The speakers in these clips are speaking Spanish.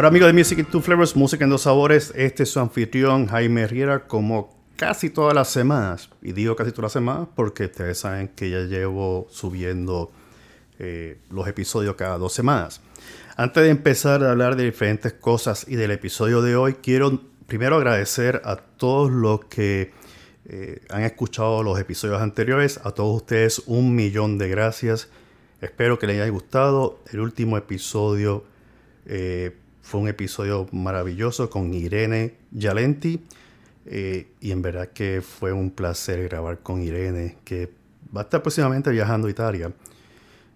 Hola amigos de Music in Two Flavors, Música en Dos Sabores. Este es su anfitrión Jaime Riera, como casi todas las semanas. Y digo casi todas las semanas porque ustedes saben que ya llevo subiendo los episodios cada 2 semanas. Antes de empezar a hablar de diferentes cosas y del episodio de hoy, quiero primero agradecer a todos los que han escuchado los episodios anteriores. A todos ustedes 1,000,000 de gracias. Espero que les haya gustado. El último episodio fue un episodio maravilloso con Irene Yalenti. Y en verdad que fue un placer grabar con Irene, que va a estar próximamente viajando a Italia,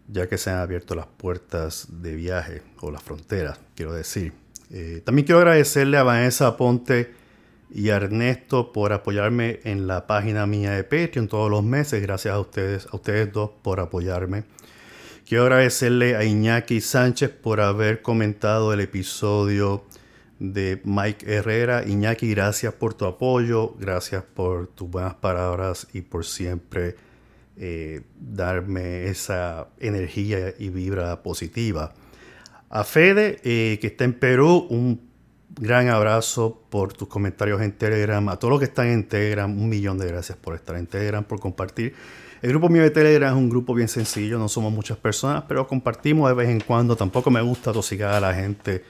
ya que se han abierto las puertas de viaje, o las fronteras, quiero decir. También quiero agradecerle a Vanessa Ponte y a Ernesto por apoyarme en la página mía de Patreon todos los meses. Gracias a ustedes dos por apoyarme. Quiero agradecerle a Iñaki Sánchez por haber comentado el episodio de Mike Herrera. Iñaki, gracias por tu apoyo, gracias por tus buenas palabras y por siempre darme esa energía y vibra positiva. A Fede, que está en Perú, un gran abrazo por tus comentarios en Telegram. A todos los que están en Telegram, 1,000,000 de gracias por estar en Telegram, por compartir. El grupo mío de Telegram es un grupo bien sencillo, no somos muchas personas, pero compartimos de vez en cuando. Tampoco me gusta atosigar a la gente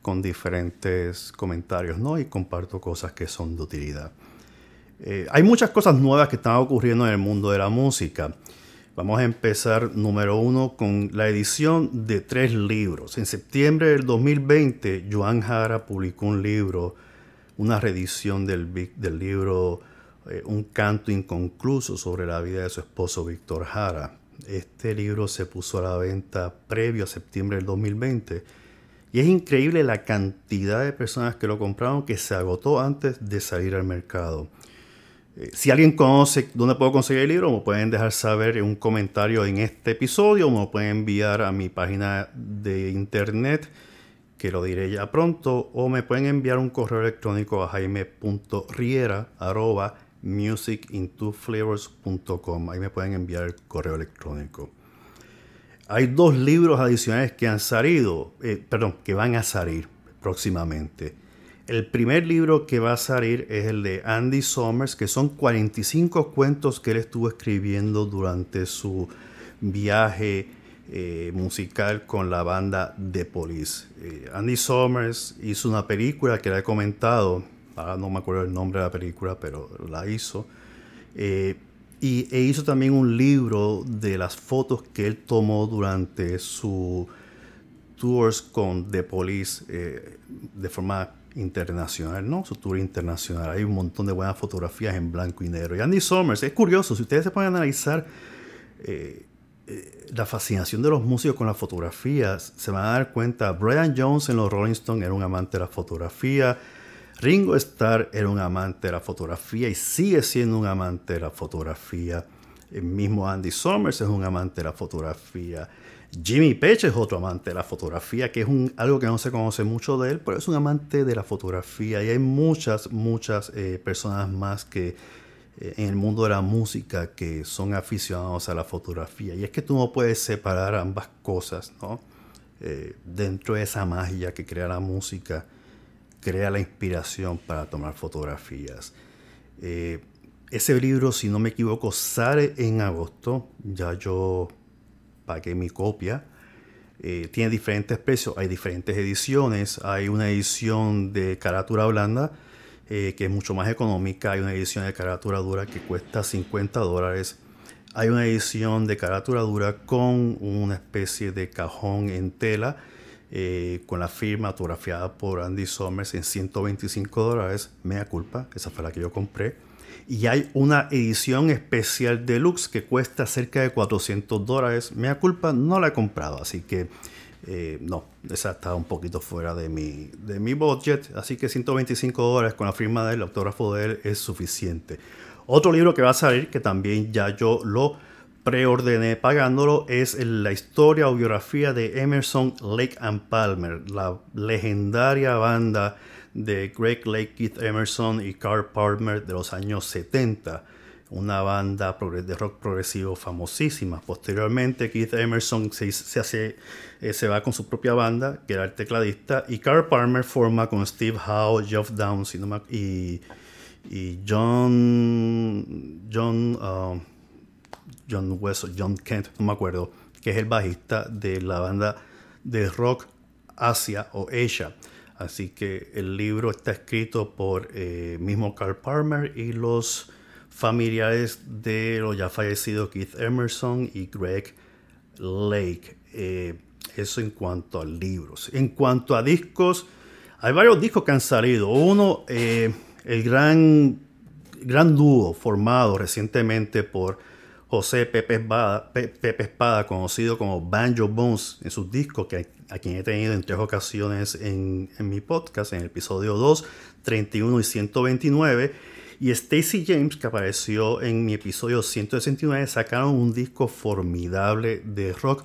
con diferentes comentarios, ¿no? Y comparto cosas que son de utilidad. Hay muchas cosas nuevas que están ocurriendo en el mundo de la música. Vamos a empezar, número 1, con la edición de 3 libros. En septiembre del 2020, Joan Jara publicó un libro, una reedición del libro Un canto inconcluso sobre la vida de su esposo Víctor Jara. Este libro se puso a la venta previo a septiembre del 2020. Y es increíble la cantidad de personas que lo compraron, que se agotó antes de salir al mercado. Si alguien conoce dónde puedo conseguir el libro, me pueden dejar saber en un comentario en este episodio, o me lo pueden enviar a mi página de internet, que lo diré ya pronto, o me pueden enviar un correo electrónico a jaime.riera@musicintwoflavors.com. Ahí me pueden enviar el correo electrónico. Hay 2 libros adicionales que han salido, que van a salir próximamente. El primer libro que va a salir es el de Andy Summers, que son 45 cuentos que él estuvo escribiendo durante su viaje musical con la banda The Police. Andy Summers hizo una película que la he comentado, ahora no me acuerdo el nombre de la película, pero la hizo. E hizo también un libro de las fotos que él tomó durante su tours con The Police de forma internacional, ¿no? Su tour internacional. Hay un montón de buenas fotografías en blanco y negro. Y Andy Summers, es curioso, si ustedes se pueden analizar la fascinación de los músicos con las fotografías, se van a dar cuenta. Brian Jones en los Rolling Stones era un amante de la fotografía. Ringo Starr era un amante de la fotografía y sigue siendo un amante de la fotografía. El mismo Andy Summers es un amante de la fotografía. Jimmy Page es otro amante de la fotografía, que es algo que no se conoce mucho de él, pero es un amante de la fotografía. Y hay muchas personas más que en el mundo de la música que son aficionados a la fotografía. Y es que tú no puedes separar ambas cosas, ¿no? Dentro de esa magia que crea la música, crea la inspiración para tomar fotografías. Ese libro, si no me equivoco, sale en agosto. Ya yo pagué mi copia. Tiene diferentes precios. Hay diferentes ediciones. Hay una edición de carátula blanda que es mucho más económica. Hay una edición de carátula dura que cuesta $50. Hay una edición de carátula dura con una especie de cajón en tela, con la firma autografiada por Andy Summers, en $125. Mea culpa, esa fue la que yo compré. Y hay una edición especial deluxe que cuesta cerca de $400. Mea culpa, no la he comprado, así que no, esa está un poquito fuera de mi budget. Así que $125 con la firma del autógrafo de él es suficiente. Otro libro que va a salir, que también ya yo lo preordené pagándolo, es la historia o biografía de Emerson, Lake and Palmer, la legendaria banda de Greg Lake, Keith Emerson y Carl Palmer de los años 70. una banda de rock progresivo famosísima. Posteriormente, Keith Emerson se va con su propia banda, que era el tecladista, y Carl Palmer forma con Steve Howe, Geoff Downes y John Kent, no me acuerdo, que es el bajista de la banda de rock Asia o Asia. Así que el libro está escrito por mismo Carl Palmer y los familiares de los ya fallecidos Keith Emerson y Greg Lake. Eso en cuanto a libros. En cuanto a discos, hay varios discos que han salido. Uno, el gran dúo formado recientemente por José Pepe Espada, conocido como Banjo Bones, en sus discos, que a quien he tenido en 3 ocasiones en mi podcast, en el episodio 2, 31 y 129, y Stacy James, que apareció en mi episodio 169, sacaron un disco formidable de rock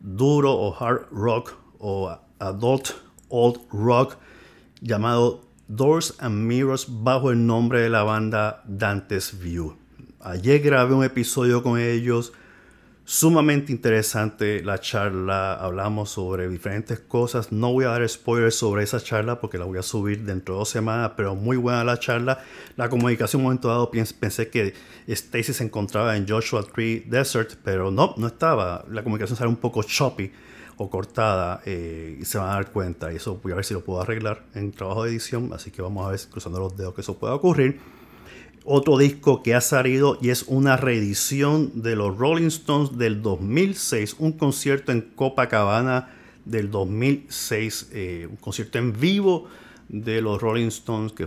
duro o hard rock o adult old rock llamado Doors and Mirrors, bajo el nombre de la banda Dante's View. Ayer grabé un episodio con ellos, sumamente interesante la charla, hablamos sobre diferentes cosas, no voy a dar spoilers sobre esa charla porque la voy a subir dentro de 2 semanas, pero muy buena la charla. La comunicación en un momento dado pensé que Stacy se encontraba en Joshua Tree Desert, pero no estaba, la comunicación sale un poco choppy o cortada, y se van a dar cuenta, y eso voy a ver si lo puedo arreglar en trabajo de edición, así que vamos a ver, cruzando los dedos, que eso pueda ocurrir. Otro disco que ha salido y es una reedición de los Rolling Stones del 2006, un concierto en Copacabana del 2006, un concierto en vivo de los Rolling Stones que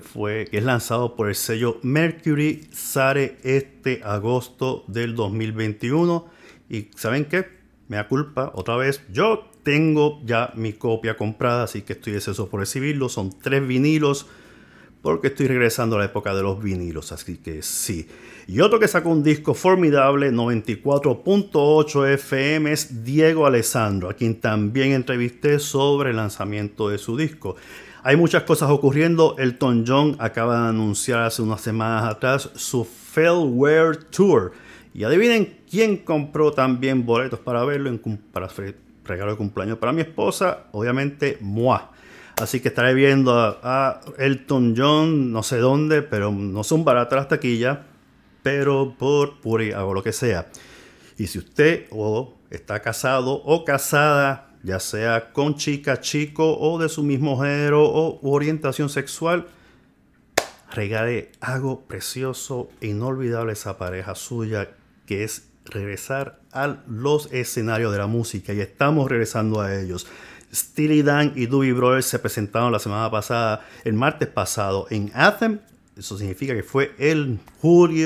es lanzado por el sello Mercury, sale este agosto del 2021. Y ¿saben qué? Me da culpa otra vez, yo tengo ya mi copia comprada, así que estoy deseoso por recibirlo. Son 3 vinilos, porque estoy regresando a la época de los vinilos, así que sí. Y otro que sacó un disco formidable, 94.8 FM, es Diego Alessandro, a quien también entrevisté sobre el lanzamiento de su disco. Hay muchas cosas ocurriendo. Elton John acaba de anunciar hace unas semanas atrás su Farewell Tour. Y adivinen quién compró también boletos para verlo, para regalo de cumpleaños para mi esposa, obviamente, moi. Así que estaré viendo a Elton John, no sé dónde, pero no son baratas las taquillas, pero por pura o lo que sea. Y si usted está casado o casada, ya sea con chica, chico o de su mismo género o orientación sexual, regale algo precioso e inolvidable a esa pareja suya, que es regresar a los escenarios de la música, y estamos regresando a ellos. Steely Dan y Doobie Brothers se presentaron el martes pasado en Athens. Eso significa que fue el 6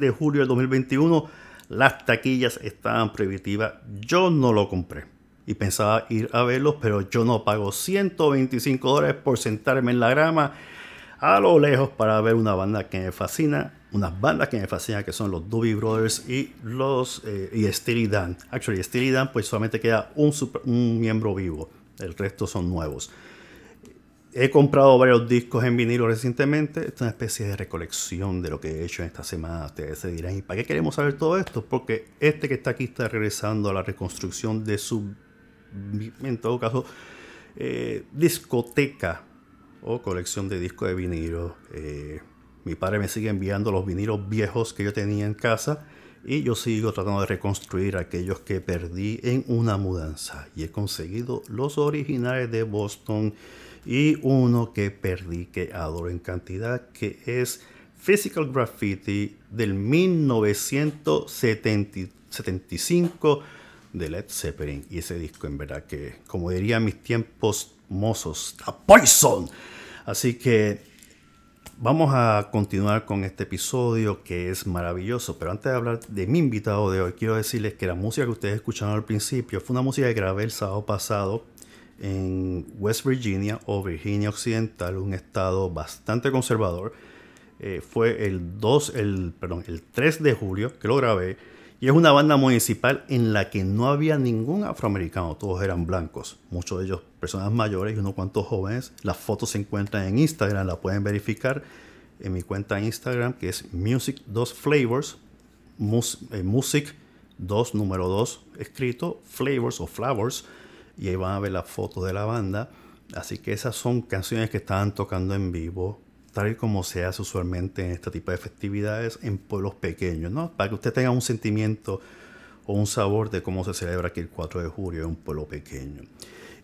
de julio del 2021. Las taquillas estaban prohibitivas. Yo no lo compré y pensaba ir a verlos, pero yo no pago $125 por sentarme en la grama a lo lejos para ver una banda que me fascina. Unas bandas que me fascinan, que son los Doobie Brothers y Steely Dan. Actually, Steely Dan, pues solamente queda un miembro vivo. El resto son nuevos. He comprado varios discos en vinilo recientemente. Esta es una especie de recolección de lo que he hecho en esta semana. Ustedes se dirán, ¿y para qué queremos saber todo esto? Porque este que está aquí está regresando a la reconstrucción de su, en todo caso, discoteca o colección de discos de vinilo. Mi padre me sigue enviando los vinilos viejos que yo tenía en casa, y yo sigo tratando de reconstruir aquellos que perdí en una mudanza. Y he conseguido los originales de Boston y uno que perdí, que adoro en cantidad, que es Physical Graffiti del 1975 de Led Zeppelin. Y ese disco, en verdad que, como diría en mis tiempos mozos, ¡a poison! Así que vamos a continuar con este episodio, que es maravilloso, pero antes de hablar de mi invitado de hoy, quiero decirles que la música que ustedes escucharon al principio fue una música que grabé el sábado pasado en West Virginia o Virginia Occidental, un estado bastante conservador. Fue el 3 de julio que lo grabé, y es una banda municipal en la que no había ningún afroamericano, todos eran blancos, muchos de ellos personas mayores y unos cuantos jóvenes. Las fotos se encuentran en Instagram, la pueden verificar. en mi cuenta de Instagram, que es music2flavors, music2 escrito, flavors o flowers, y ahí van a ver las fotos de la banda. Así que esas son canciones que estaban tocando en vivo, tal y como se hace usualmente en este tipo de festividades en pueblos pequeños, ¿no? Para que usted tenga un sentimiento o un sabor de cómo se celebra aquí el 4 de julio en un pueblo pequeño.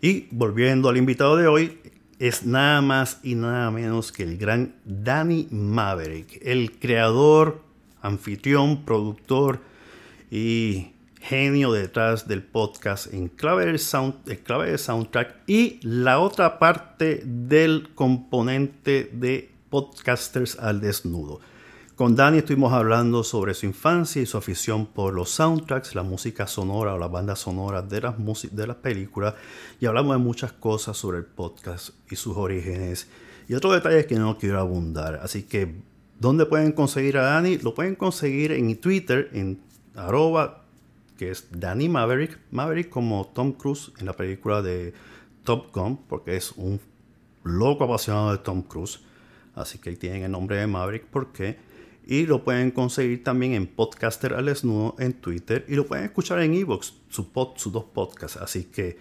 Y volviendo al invitado de hoy, es nada más y nada menos que el gran Dani Maverick, el creador, anfitrión, productor y genio detrás del podcast Enclave de Soundtrack, y la otra parte del componente de Podcasters al Desnudo. Con Dani estuvimos hablando sobre su infancia y su afición por los soundtracks, la música sonora o las bandas sonoras de las películas, y hablamos de muchas cosas sobre el podcast y sus orígenes y otros detalles que no quiero abundar. Así que, ¿dónde pueden conseguir a Dani? Lo pueden conseguir en Twitter, en @ que es Dani Maverick, Maverick como Tom Cruise en la película de Top Gun, porque es un loco apasionado de Tom Cruise, así que ahí tienen el nombre de Maverick, porque... Y lo pueden conseguir también en Podcaster al Desnudo en Twitter. Y lo pueden escuchar en iVoox, sus dos podcasts. Así que,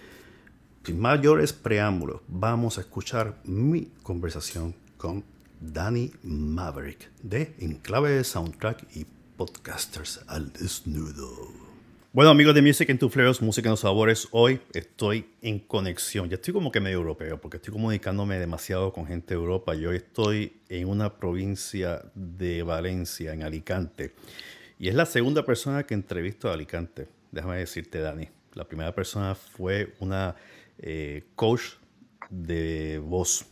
sin mayores preámbulos, vamos a escuchar mi conversación con Dani Maverick de Enclave de Soundtrack y Podcasters al Desnudo. Bueno, amigos de Music and Two Flavors, Música en los Sabores, hoy estoy en conexión. Ya estoy como que medio europeo, porque estoy comunicándome demasiado con gente de Europa. Yo estoy en una provincia de Valencia, en Alicante. Y es la segunda persona que entrevisto a Alicante. Déjame decirte, Dani. La primera persona fue una coach de voz,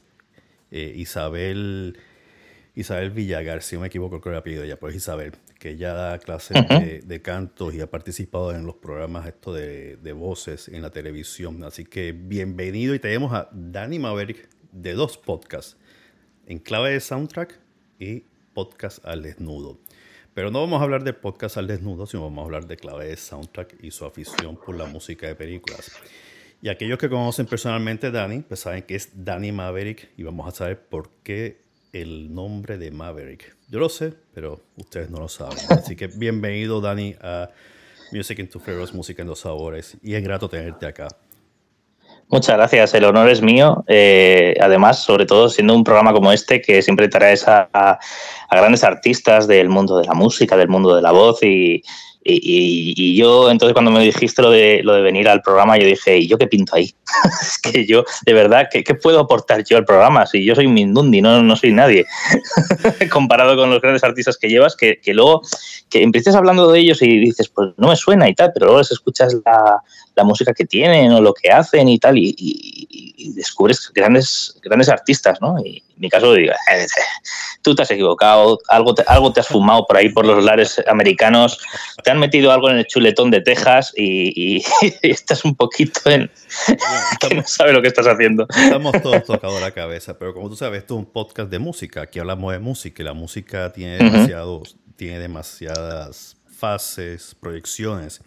Isabel Villagar, si no me equivoco, creo que la apellido ella, pero es Isabel, que ella da clases de cantos y ha participado en los programas esto de voces en la televisión. Así que bienvenido, y tenemos a Dani Maverick de dos podcasts, Enclave de Soundtrack y Podcast al Desnudo. Pero no vamos a hablar de Podcast al Desnudo, sino vamos a hablar de Enclave de Soundtrack y su afición por la música de películas. Y aquellos que conocen personalmente a Dani, pues saben que es Dani Maverick, y vamos a saber por qué el nombre de Maverick. Yo lo sé, pero ustedes no lo saben. Así que bienvenido, Dani, a Music and Two Flavors, Música en los Sabores. Y es grato tenerte acá. Muchas gracias, el honor es mío. Además, sobre todo, siendo un programa como este, que siempre traes a grandes artistas del mundo de la música, del mundo de la voz. Y yo, entonces, cuando me dijiste lo de venir al programa, yo dije, ¿y yo qué pinto ahí? Es que yo, de verdad, ¿qué puedo aportar yo al programa? Si yo soy un mindundi, no soy nadie, comparado con los grandes artistas que llevas, que luego que empiezas hablando de ellos y dices, pues no me suena y tal, pero luego les escuchas la música que tienen o lo que hacen y tal, y descubres grandes artistas, ¿no? Y en mi caso digo, tú te has equivocado, algo te has fumado por ahí por los lares americanos, te han metido algo en el chuletón de Texas y estás un poquito en... que no sabe lo que estás haciendo. Estamos todos tocados la cabeza, pero como tú sabes, esto es un podcast de música, aquí hablamos de música, y la música tiene tiene demasiadas fases, proyecciones.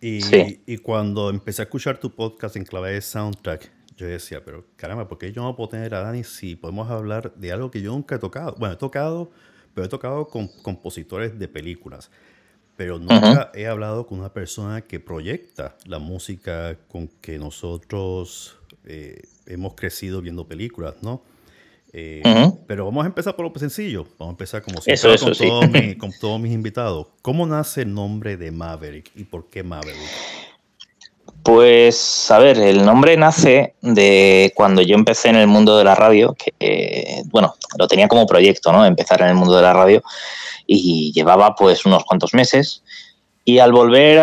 Y cuando empecé a escuchar tu podcast Enclave de Soundtrack, yo decía, pero caramba, ¿por qué yo no puedo tener a Dani si podemos hablar de algo que yo nunca he tocado? Bueno, he tocado, pero he tocado con compositores de películas, pero nunca he hablado con una persona que proyecta la música con que nosotros hemos crecido viendo películas, ¿no? Pero vamos a empezar por lo sencillo. Vamos a empezar como siempre con todos mis invitados. ¿Cómo nace el nombre de Maverick y por qué Maverick? Pues, a ver, el nombre nace de cuando yo empecé en el mundo de la radio, que, lo tenía como proyecto, ¿no? Empezar en el mundo de la radio, y llevaba pues unos cuantos meses, y al volver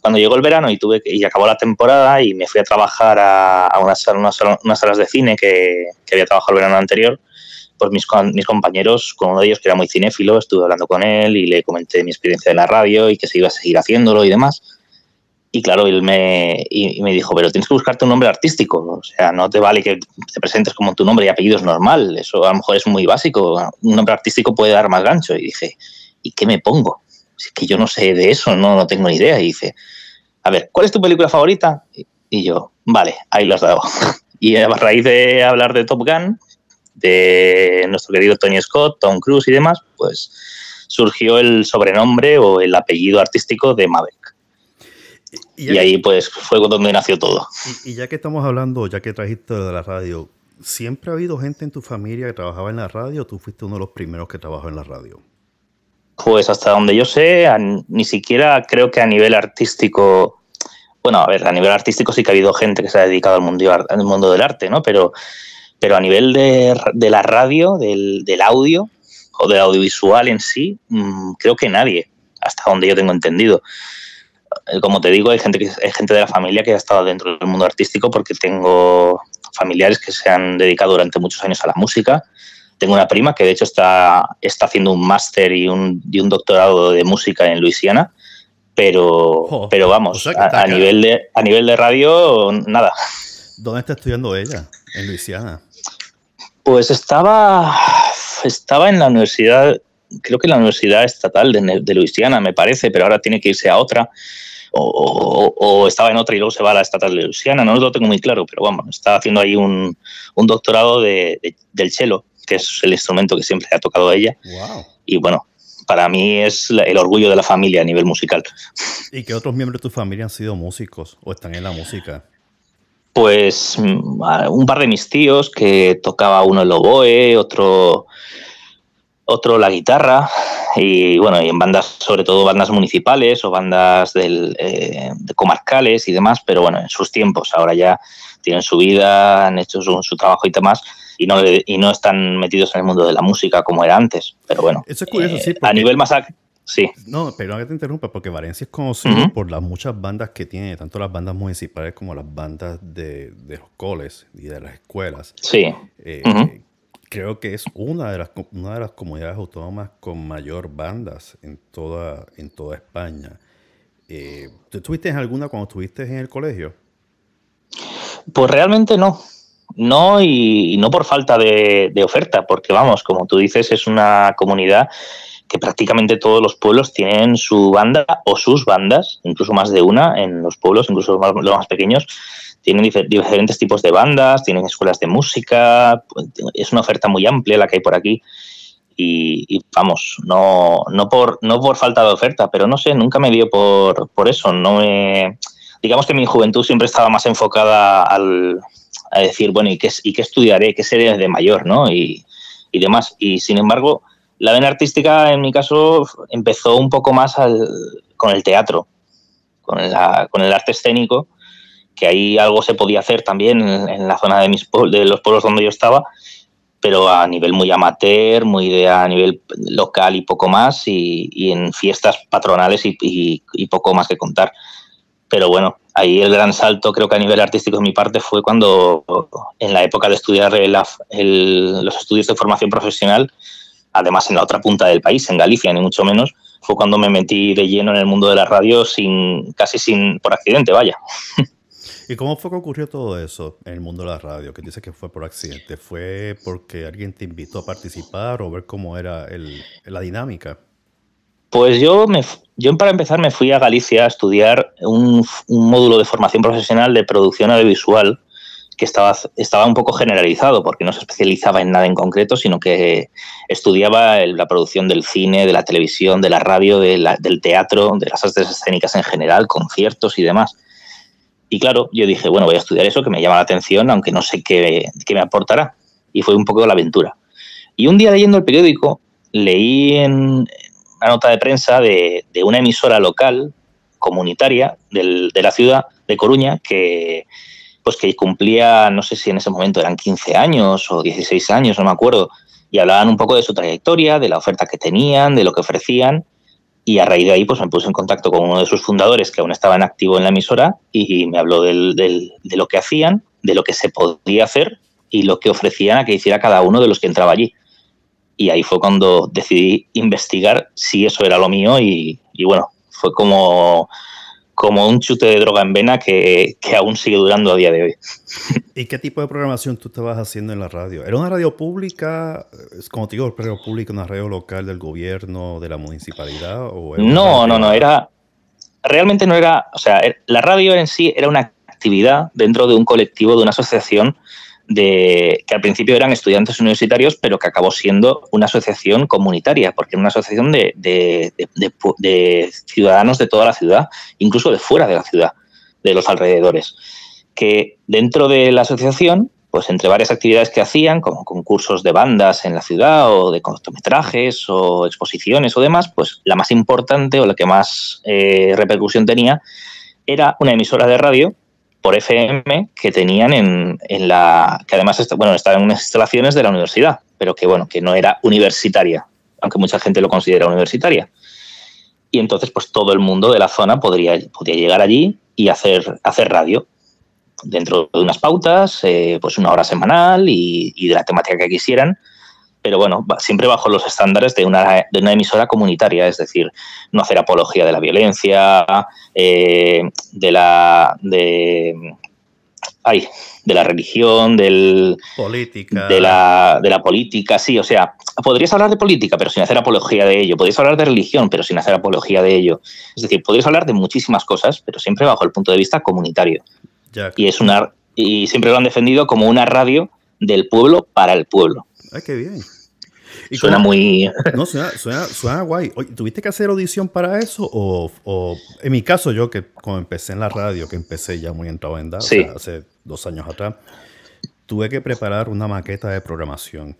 cuando llegó el verano y acabó la temporada, y me fui a trabajar a unas salas de cine que había trabajado el verano anterior, pues mis compañeros, con uno de ellos que era muy cinéfilo, estuve hablando con él y le comenté mi experiencia de la radio y que se iba a seguir haciéndolo y demás. Y claro, él me dijo, pero tienes que buscarte un nombre artístico, o sea, no te vale que te presentes como tu nombre y apellidos normal, eso a lo mejor es muy básico, un nombre artístico puede dar más gancho. Y dije, ¿y qué me pongo? Si es que yo no sé de eso, no tengo ni idea. Y dice, a ver, ¿cuál es tu película favorita? Y yo, vale, ahí lo has dado. Y a raíz de hablar de Top Gun, de nuestro querido Tony Scott, Tom Cruise y demás, pues surgió el sobrenombre o el apellido artístico de Maverick. Y ahí pues fue donde nació todo. Y ya que estamos hablando, ya que trajiste de la radio, ¿siempre ha habido gente en tu familia que trabajaba en la radio o tú fuiste uno de los primeros que trabajó en la radio? Pues hasta donde yo sé, ni siquiera creo que a nivel artístico... Bueno, a ver, a nivel artístico sí que ha habido gente que se ha dedicado al mundo del arte, ¿no? Pero a nivel de la radio, del audio o del audiovisual en sí, creo que nadie, hasta donde yo tengo entendido. Como te digo, hay gente de la familia que ha estado dentro del mundo artístico porque tengo familiares que se han dedicado durante muchos años a la música. Tengo una prima que de hecho está haciendo un máster y un doctorado de música en Luisiana, pero vamos, o sea a nivel de radio, nada. ¿Dónde está estudiando ella en Luisiana? Pues estaba en la universidad, creo que en la Universidad Estatal de Luisiana, me parece, pero ahora tiene que irse a otra, o estaba en otra y luego se va a la Estatal de Luisiana, no lo tengo muy claro, pero vamos, está haciendo ahí un doctorado del cello, que es el instrumento que siempre ha tocado ella. Wow. Y bueno, para mí es el orgullo de la familia a nivel musical. ¿Y qué otros miembros de tu familia han sido músicos o están en la música? Pues un par de mis tíos que tocaba uno el oboe, otro la guitarra y bueno, y en bandas, sobre todo bandas municipales o bandas de comarcales y demás, pero bueno, en sus tiempos, ahora ya tienen su vida, han hecho su trabajo y demás. Y no están metidos en el mundo de la música como era antes, pero bueno. Eso es curioso, sí. A nivel más... Sí. No, pero no te interrumpa, porque Valencia es conocido por las muchas bandas que tiene, tanto las bandas municipales como las bandas de los coles y de las escuelas. Sí. Creo que es una de las comunidades autónomas con mayor bandas en toda España. ¿Tú estuviste en alguna cuando estuviste en el colegio? Pues realmente no. No, y no por falta de oferta, porque vamos, como tú dices, es una comunidad que prácticamente todos los pueblos tienen su banda o sus bandas, incluso más de una en los pueblos, incluso los más pequeños, tienen diferentes tipos de bandas, tienen escuelas de música, es una oferta muy amplia la que hay por aquí. Y vamos, no por falta de oferta, pero no sé, nunca me dio por eso. Digamos que mi juventud siempre estaba más enfocada a decir, bueno, ¿y qué estudiaré? ¿Qué seré de mayor? ¿No? Y demás. Y sin embargo, la vena artística, en mi caso, empezó un poco más con el teatro, con el arte escénico, que ahí algo se podía hacer también en la zona de los pueblos donde yo estaba, pero a nivel muy amateur, a nivel local y poco más, y en fiestas patronales y poco más que contar. Pero bueno, ahí el gran salto creo que a nivel artístico de mi parte fue cuando, en la época de estudiar los estudios de formación profesional, además en la otra punta del país, en Galicia, ni mucho menos, fue cuando me metí de lleno en el mundo de la radio por accidente, vaya. ¿Y cómo fue que ocurrió todo eso en el mundo de la radio? Que dices que fue por accidente. ¿Fue porque alguien te invitó a participar o ver cómo era la dinámica? Pues yo para empezar me fui a Galicia a estudiar un módulo de formación profesional de producción audiovisual que estaba un poco generalizado porque no se especializaba en nada en concreto, sino que estudiaba la producción del cine, de la televisión, de la radio, del teatro, de las artes escénicas en general, conciertos y demás. Y claro, yo dije, bueno, voy a estudiar eso que me llama la atención, aunque no sé qué me aportará. Y fue un poco la aventura. Y un día leyendo el periódico leí una nota de prensa de una emisora local, comunitaria, de la ciudad de Coruña, que cumplía, no sé si en ese momento eran 15 años o 16 años, no me acuerdo, y hablaban un poco de su trayectoria, de la oferta que tenían, de lo que ofrecían, y a raíz de ahí pues me puse en contacto con uno de sus fundadores que aún estaba en activo en la emisora y me habló de lo que hacían, de lo que se podía hacer y lo que ofrecían a que hiciera cada uno de los que entraba allí. Y ahí fue cuando decidí investigar si eso era lo mío y bueno, fue como un chute de droga en vena que aún sigue durando a día de hoy. ¿Y qué tipo de programación tú estabas haciendo en la radio? ¿Era una radio pública? Como te digo, una radio local del gobierno, de la municipalidad? Realmente no era... O sea, la radio en sí era una actividad dentro de un colectivo, de una asociación de que al principio eran estudiantes universitarios, pero que acabó siendo una asociación comunitaria, porque era una asociación de ciudadanos de toda la ciudad, incluso de fuera de la ciudad, de los alrededores. Que dentro de la asociación, pues entre varias actividades que hacían, como concursos de bandas en la ciudad o de cortometrajes o exposiciones o demás, pues la más importante o la que más repercusión tenía era una emisora de radio por FM que tenían en la... que además estaba en unas instalaciones de la universidad, pero que bueno, que no era universitaria, aunque mucha gente lo considera universitaria. Y entonces pues todo el mundo de la zona podía llegar allí y hacer radio dentro de unas pautas, pues una hora semanal y de la temática que quisieran, pero bueno, siempre bajo los estándares de una emisora comunitaria, es decir, no hacer apología de la violencia, de la religión, de la política, sí, o sea, podrías hablar de política pero sin hacer apología de ello, podrías hablar de religión pero sin hacer apología de ello, es decir, podrías hablar de muchísimas cosas, pero siempre bajo el punto de vista comunitario. Y siempre lo han defendido como una radio del pueblo para el pueblo. ¡Ay, qué bien! ¿Y suena cómo? Muy... No, suena guay. Oye, ¿tuviste que hacer audición para eso? O en mi caso, yo que cuando empecé en la radio, que empecé ya muy entrado en edad, sí, o sea, hace 2 años atrás, tuve que preparar una maqueta de programación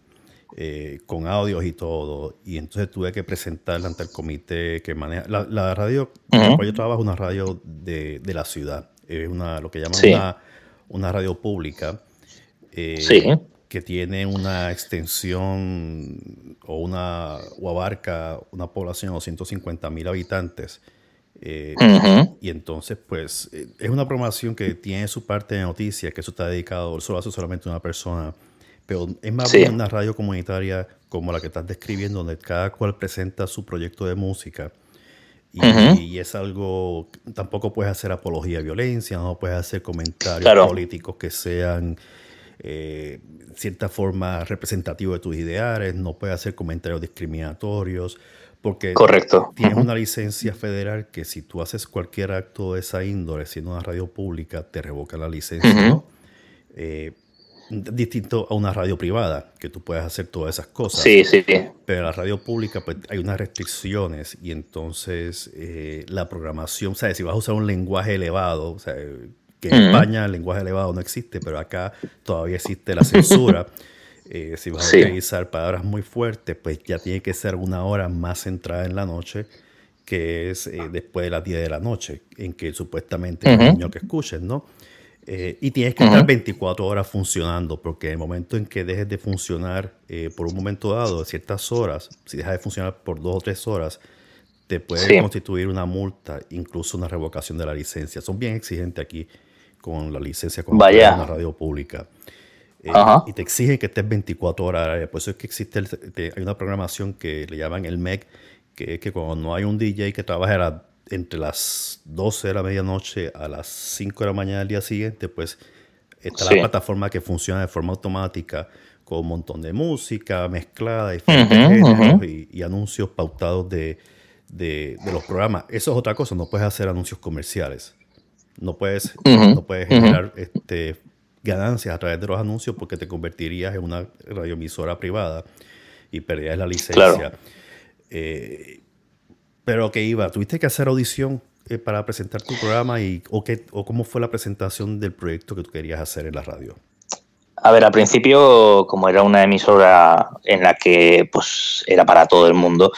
con audios y todo. Y entonces tuve que presentarla ante el comité que maneja... La radio, en la cual yo trabajo, es una radio de la ciudad. Es lo que llaman una radio pública que tiene una extensión o abarca una población de 150,000 habitantes. Y entonces, pues, es una programación que tiene su parte de noticias, que eso está dedicado, eso lo hace solamente una persona. Pero es más bien una radio comunitaria como la que estás describiendo, donde cada cual presenta su proyecto de música. Y es algo, tampoco puedes hacer apología a violencia, no puedes hacer comentarios políticos que sean de cierta forma representativos de tus ideales, no puedes hacer comentarios discriminatorios, porque tienes una licencia federal que si tú haces cualquier acto de esa índole, siendo una radio pública, te revoca la licencia, ¿no? Distinto a una radio privada, que tú puedes hacer todas esas cosas. Pero la radio pública, pues hay unas restricciones y entonces la programación, o sea, si vas a usar un lenguaje elevado, o sea, que en España el lenguaje elevado no existe, pero acá todavía existe la censura. Si vas a utilizar palabras muy fuertes, pues ya tiene que ser una hora más centrada en la noche, que es después de las 10 de la noche, en que supuestamente es el niño que escuches, ¿no? Y tienes que estar 24 horas funcionando, porque en el momento en que dejes de funcionar por un momento dado, de ciertas horas, si dejas de funcionar por 2 o 3 horas, te puede constituir una multa, incluso una revocación de la licencia. Son bien exigentes aquí con la licencia con una radio pública. Y te exigen que estés 24 horas. Por eso es que existe hay una programación que le llaman el MEC, que es que cuando no hay un DJ que trabaje entre las 12 de la medianoche a las 5 de la mañana del día siguiente, pues está la plataforma que funciona de forma automática con un montón de música mezclada, y anuncios pautados de los programas. Eso es otra cosa, no puedes hacer anuncios comerciales. No puedes generar ganancias a través de los anuncios, porque te convertirías en una radioemisora privada y perderías la licencia. Pero que ¿tuviste que hacer audición para presentar tu programa o cómo fue la presentación del proyecto que tú querías hacer en la radio? A ver, al principio, como era una emisora en la que pues era para todo el mundo,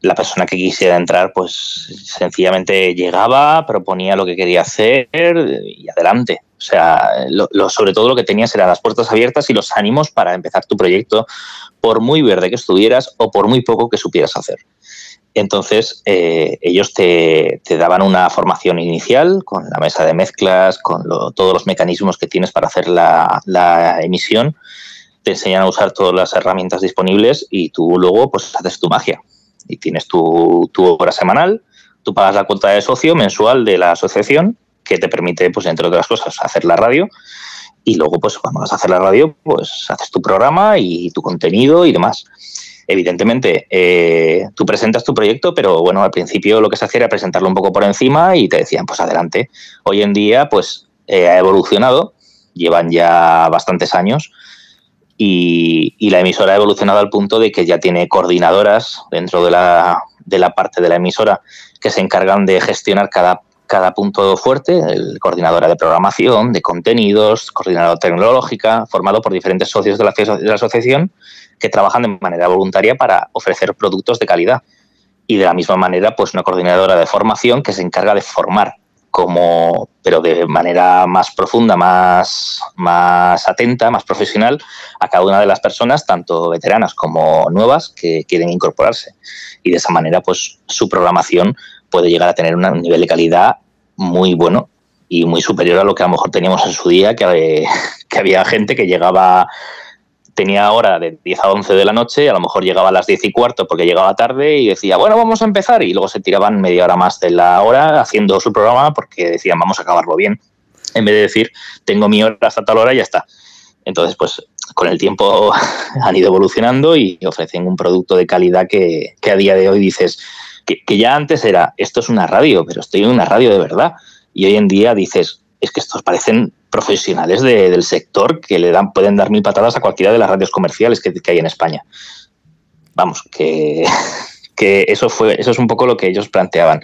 la persona que quisiera entrar pues sencillamente llegaba, proponía lo que quería hacer y adelante. O sea, sobre todo lo que tenías eran las puertas abiertas y los ánimos para empezar tu proyecto, por muy verde que estuvieras o por muy poco que supieras hacer. Entonces, ellos te daban una formación inicial con la mesa de mezclas, con todos los mecanismos que tienes para hacer la emisión. Te enseñan a usar todas las herramientas disponibles y tú luego pues haces tu magia. Y tienes tu obra semanal, tú pagas la cuota de socio mensual de la asociación, que te permite, pues entre otras cosas, hacer la radio. Y luego, pues cuando vas a hacer la radio, pues haces tu programa y tu contenido y demás. Evidentemente, tú presentas tu proyecto, pero bueno, al principio lo que se hacía era presentarlo un poco por encima y te decían, pues adelante. Hoy en día, pues ha evolucionado llevan ya bastantes años y la emisora ha evolucionado al punto de que ya tiene coordinadoras dentro de la parte de la emisora que se encargan de gestionar cada punto fuerte, coordinadora de programación, de contenidos, coordinadora tecnológica, formado por diferentes socios de la asociación que trabajan de manera voluntaria para ofrecer productos de calidad. Y de la misma manera, pues una coordinadora de formación que se encarga de formar, pero de manera más profunda, más atenta, más profesional, a cada una de las personas, tanto veteranas como nuevas, que quieren incorporarse. Y de esa manera, pues su programación puede llegar a tener un nivel de calidad muy bueno y muy superior a lo que a lo mejor teníamos en su día, que había gente que llegaba, tenía hora de 10 a 11 de la noche y a lo mejor llegaba a las 10:15 porque llegaba tarde y decía, bueno, vamos a empezar, y luego se tiraban media hora más de la hora haciendo su programa porque decían, vamos a acabarlo bien, en vez de decir, tengo mi hora hasta tal hora y ya está. Entonces, pues con el tiempo han ido evolucionando y ofrecen un producto de calidad que a día de hoy dices, que ya antes era, esto es una radio, pero estoy en una radio de verdad. Y hoy en día dices, es que estos parecen profesionales del sector que pueden dar 1000 patadas a cualquiera de las radios comerciales que hay en España. Vamos, que eso es un poco lo que ellos planteaban.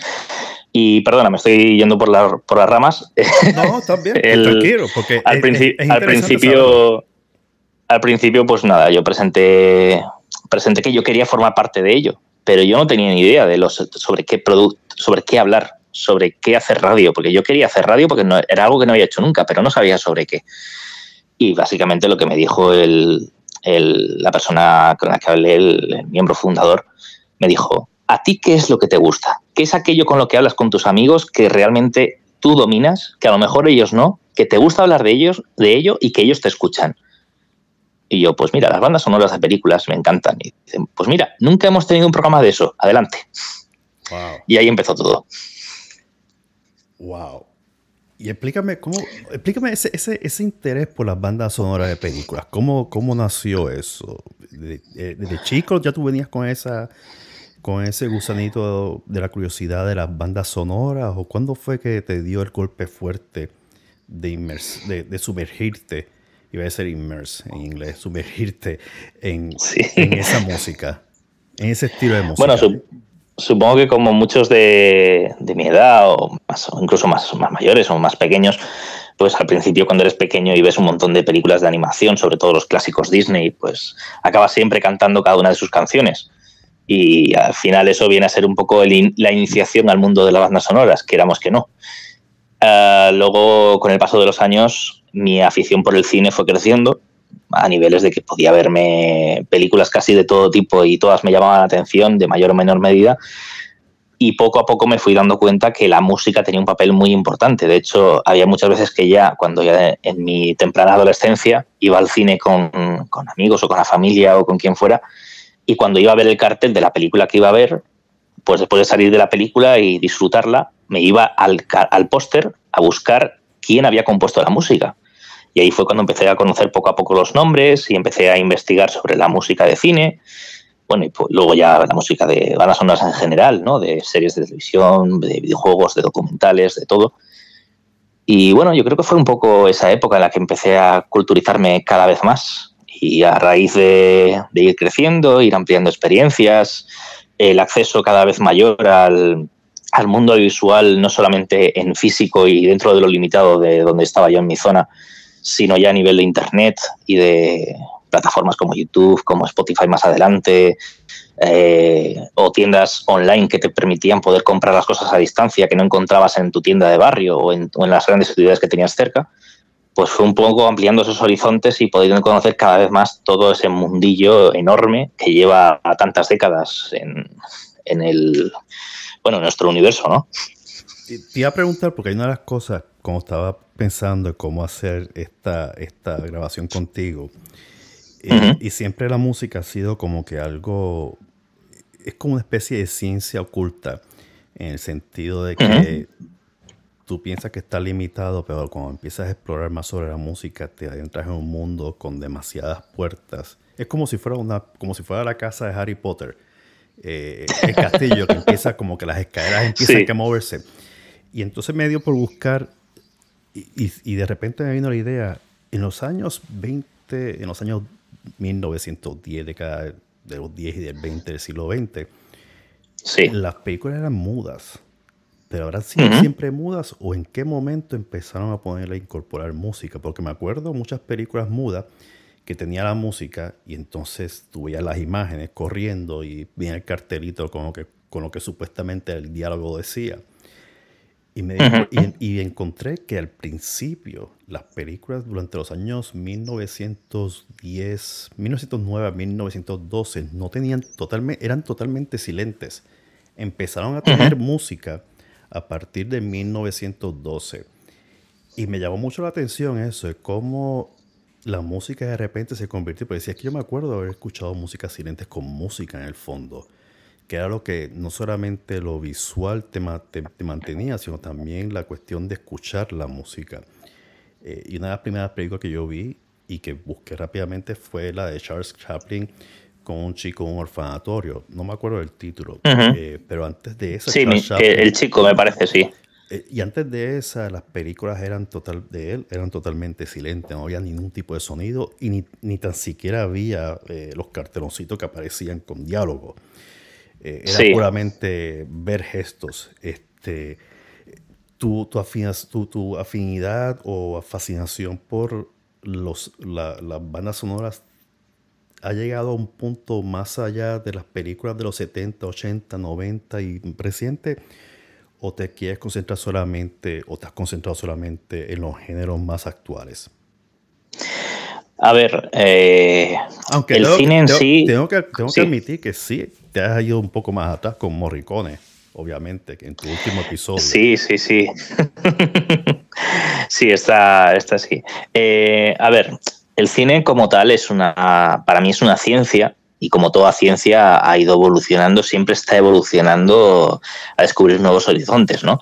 Y perdona, me estoy yendo por las ramas. No, también, tranquilo, porque al principio, pues nada, yo presenté que yo quería formar parte de ello. Pero yo no tenía ni idea de sobre qué hablar, sobre qué hacer radio, porque yo quería hacer radio porque no, era algo que no había hecho nunca, pero no sabía sobre qué. Y básicamente lo que me dijo la persona con la que hablé, el miembro fundador, me dijo, ¿a ti qué es lo que te gusta? ¿Qué es aquello con lo que hablas con tus amigos que realmente tú dominas, que a lo mejor ellos no, que te gusta hablar de ello y que ellos te escuchan? Y yo, pues mira, las bandas sonoras de películas me encantan. Y dicen, pues mira, nunca hemos tenido un programa de eso. Adelante. Wow. Y ahí empezó todo. Wow. Y explícame ese interés por las bandas sonoras de películas. ¿Cómo nació eso? ¿Desde chico ya tú venías con ese gusanito de la curiosidad de las bandas sonoras? ¿O cuándo fue que te dio el golpe fuerte de sumergirte? Iba a ser immerse en inglés, sumergirte en esa música, en ese estilo de música. Bueno, supongo que como muchos de mi edad, o incluso más mayores o más pequeños, pues al principio cuando eres pequeño y ves un montón de películas de animación, sobre todo los clásicos Disney, pues acabas siempre cantando cada una de sus canciones. Y al final eso viene a ser un poco la iniciación al mundo de las bandas sonoras, queramos que no. Luego, con el paso de los años, mi afición por el cine fue creciendo a niveles de que podía verme películas casi de todo tipo y todas me llamaban la atención de mayor o menor medida, y poco a poco me fui dando cuenta que la música tenía un papel muy importante. De hecho, había muchas veces que cuando en mi temprana adolescencia iba al cine con amigos o con la familia o con quien fuera, y cuando iba a ver el cartel de la película que iba a ver, pues después de salir de la película y disfrutarla, me iba al póster a buscar quién había compuesto la música. Y ahí fue cuando empecé a conocer poco a poco los nombres y empecé a investigar sobre la música de cine. Bueno, y pues luego ya la música de bandas sonoras en general, ¿no? De series de televisión, de videojuegos, de documentales, de todo. Y bueno, yo creo que fue un poco esa época en la que empecé a culturizarme cada vez más. Y a raíz de ir creciendo, ir ampliando experiencias, el acceso cada vez mayor al mundo visual, no solamente en físico y dentro de lo limitado de donde estaba yo en mi zona, sino ya a nivel de internet y de plataformas como YouTube, como Spotify más adelante, o tiendas online que te permitían poder comprar las cosas a distancia que no encontrabas en tu tienda de barrio o en las grandes ciudades que tenías cerca. Pues fue un poco ampliando esos horizontes y podiendo conocer cada vez más todo ese mundillo enorme que lleva a tantas décadas en nuestro universo, ¿no? Te iba a preguntar, porque hay una de las cosas, como estaba pensando en cómo hacer esta grabación contigo, uh-huh. Y siempre la música ha sido como que algo, es como una especie de ciencia oculta, en el sentido de que uh-huh. Tú piensas que está limitado, pero cuando empiezas a explorar más sobre la música, te adentras en un mundo con demasiadas puertas. Es como si fuera la casa de Harry Potter, el castillo, que empieza como que las escaleras empiezan a moverse. Y entonces me dio por buscar, y de repente me vino la idea, En los años 20, en los años 1910, década de los 10 y del 20 del siglo XX, sí, las películas eran mudas. ¿Pero habrán sido siempre mudas o en qué momento empezaron a ponerle a incorporar música? Porque me acuerdo muchas películas mudas que tenía la música y entonces tú veías las imágenes corriendo y venía el cartelito con lo que supuestamente el diálogo decía. Y, y encontré que al principio las películas durante los años 1910, 1909, 1912 no tenían eran totalmente silentes. Empezaron a tener música a partir de 1912. Y me llamó mucho la atención eso, de cómo la música de repente se convirtió. Pero decía, es que yo me acuerdo de haber escuchado música silentes con música en el fondo, que era lo que no solamente lo visual te mantenía, sino también la cuestión de escuchar la música. Y una de las primeras películas que yo vi y que busqué rápidamente fue la de Charles Chaplin con un chico en un orfanatorio. No me acuerdo del título, pero antes de esa... Sí, el chico me parece, sí. Y antes de esa, las películas eran totalmente silentes, no había ningún tipo de sonido y ni tan siquiera había los carteloncitos que aparecían con diálogo. Era puramente ver gestos. Tu afinidad o fascinación por las bandas sonoras ha llegado a un punto más allá de las películas de los 70, 80, 90 y reciente, o te has concentrado solamente en los géneros más actuales? A ver, aunque el cine en sí... Tengo que admitir que sí, te has ido un poco más atrás con Morricone, obviamente, que en tu último episodio. Sí. Sí, está sí. A ver, el cine como tal para mí es una ciencia, y como toda ciencia ha ido evolucionando, siempre está evolucionando a descubrir nuevos horizontes, ¿no?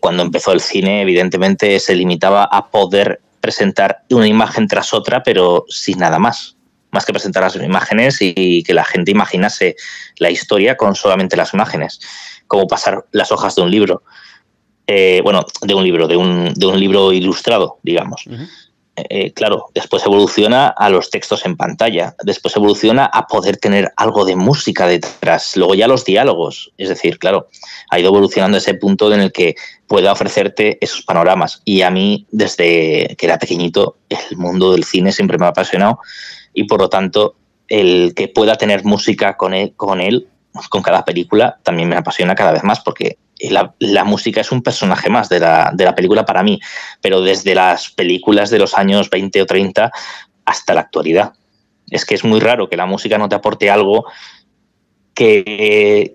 Cuando empezó el cine, evidentemente, se limitaba a poder presentar una imagen tras otra, pero sin nada más que presentar las imágenes y que la gente imaginase la historia con solamente las imágenes, como pasar las hojas de un libro, de un libro ilustrado, digamos. Claro, después evoluciona a los textos en pantalla, después evoluciona a poder tener algo de música detrás, luego ya los diálogos, es decir, claro, ha ido evolucionando ese punto en el que pueda ofrecerte esos panoramas. Y a mí, desde que era pequeñito, el mundo del cine siempre me ha apasionado y por lo tanto el que pueda tener música con cada película también me apasiona cada vez más, porque la música es un personaje más de la película para mí, pero desde las películas de los años 20 o 30 hasta la actualidad. Es que es muy raro que la música no te aporte algo que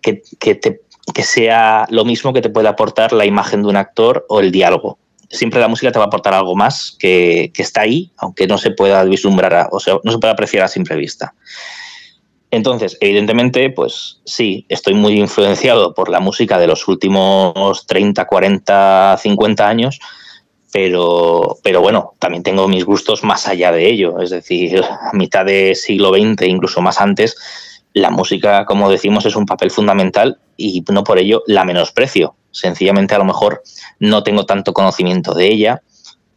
sea lo mismo que te puede aportar la imagen de un actor o el diálogo. Siempre la música te va a aportar algo más que está ahí, aunque no se pueda vislumbrar, o sea, no se pueda apreciar a simple vista. Entonces, evidentemente, pues sí, estoy muy influenciado por la música de los últimos 30, 40, 50 años, pero bueno, también tengo mis gustos más allá de ello. Es decir, a mitad del siglo XX, incluso más antes, la música, como decimos, es un papel fundamental y no por ello la menosprecio. Sencillamente, a lo mejor no tengo tanto conocimiento de ella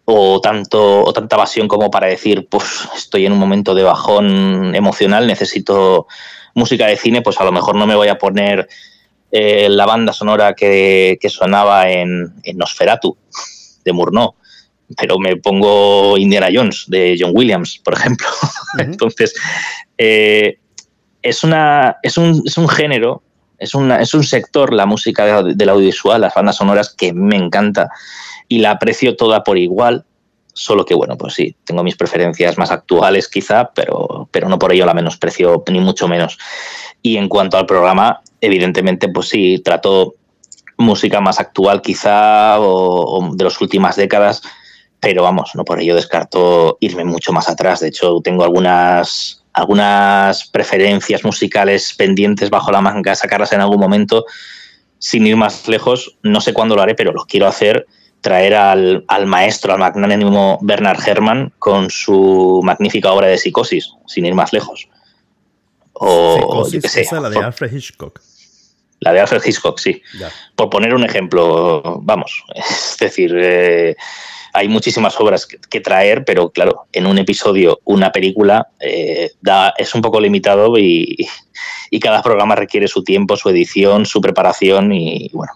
o tanta pasión como para decir, pues estoy en un momento de bajón emocional, necesito música de cine, pues a lo mejor no me voy a poner la banda sonora que sonaba en Nosferatu, de Murnau, pero me pongo Indiana Jones, de John Williams, por ejemplo. Entonces, es un género, es un sector, la música del audiovisual, las bandas sonoras, que me encanta y la aprecio toda por igual, solo que, bueno, pues sí, tengo mis preferencias más actuales quizá, pero no por ello la menosprecio, ni mucho menos. Y en cuanto al programa, evidentemente, pues sí, trato música más actual quizá o de las últimas décadas, pero vamos, no por ello descarto irme mucho más atrás. De hecho, tengo algunas preferencias musicales pendientes bajo la manga, sacarlas en algún momento. Sin ir más lejos, no sé cuándo lo haré, pero lo quiero hacer, traer al maestro, al magnánimo Bernard Herrmann con su magnífica obra de Psicosis, sin ir más lejos. O Psicosis, yo qué sé, esa la de Alfred Hitchcock. La de Alfred Hitchcock, sí. Ya. Por poner un ejemplo, vamos, es decir, hay muchísimas obras que traer, pero claro, en un episodio, una película, es un poco limitado y cada programa requiere su tiempo, su edición, su preparación y bueno.